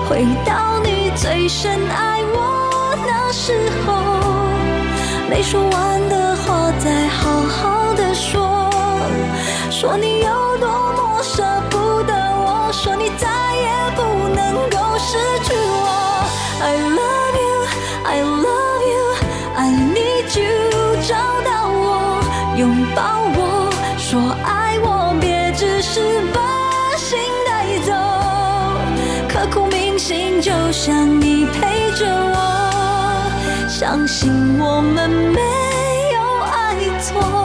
回到你最深爱我那时候，没说完的话再好好的说，说你有多么舍不得我，说你再也不能够失去我。 I love you, I love you, I need you， 找到我，拥抱我，说爱我，别只是把心带走，刻骨铭心，就像你陪着我，相信我们没有爱错。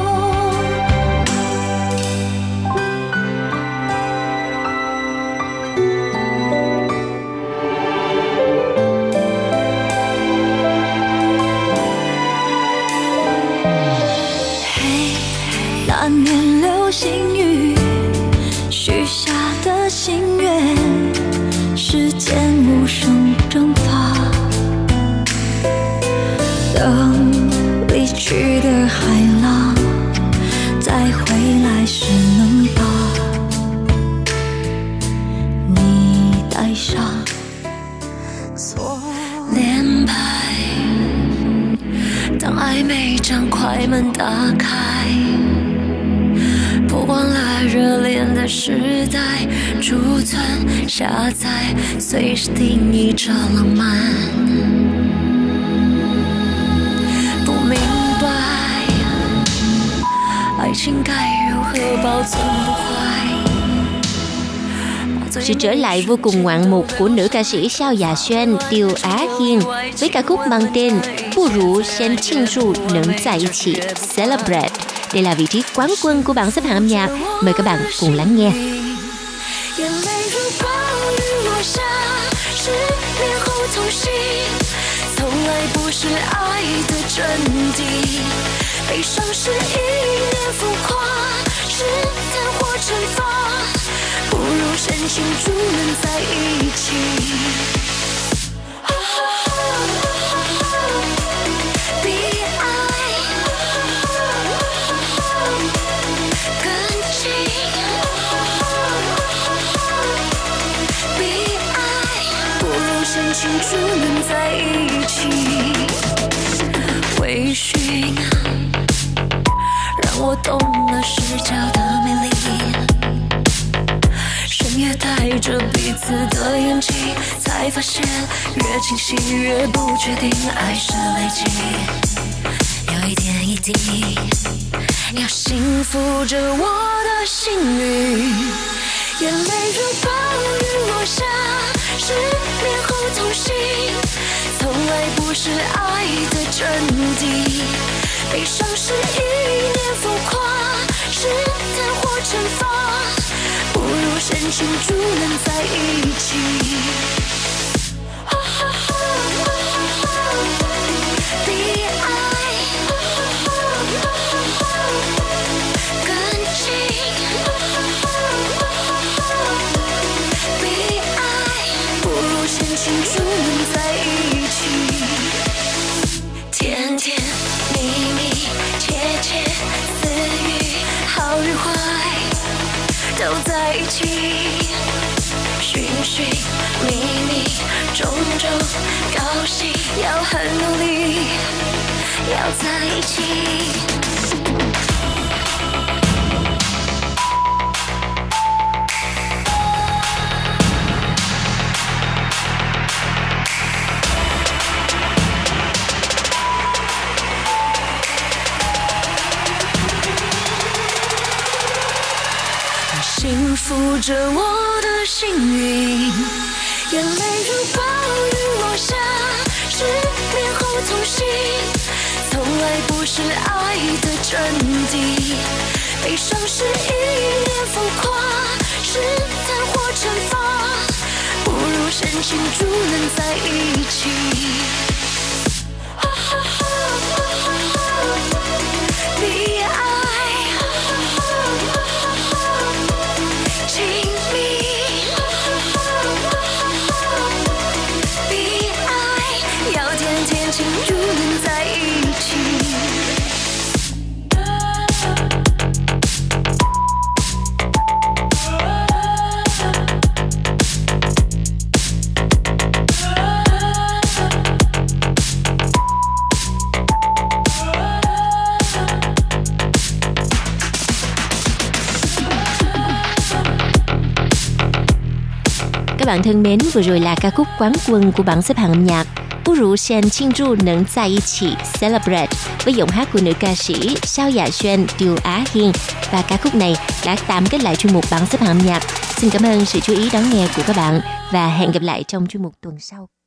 时代储存下载随时定义着浪漫，不明白爱情该如何保存不坏。Sự trở lại vô cùng ngoạn mục của nữ ca sĩ Sao Dạ Xuân, Tiêu Á Hiên với ca khúc mang tên Bu Rủ Shen Ching Ru Nâng Tại Chỉ Celebrate. Đây là vị trí quán quân của bảng xếp hạng âm nhạc. Mời các bạn cùng lắng nghe. Bạn thân mến, vừa rồi là ca khúc quán quân của bảng xếp hạng âm nhạc Bu Rủ Shen Ching Ru Nâng Tại Chỉ Celebrate với giọng hát của nữ ca sĩ Sao Dạ Xuân, Tiêu Á Hiên, và ca khúc này đã tạm kết lại chuyên mục bảng xếp hạng âm nhạc. Xin cảm ơn sự chú ý đón nghe của các bạn và hẹn gặp lại trong chuyên mục tuần sau.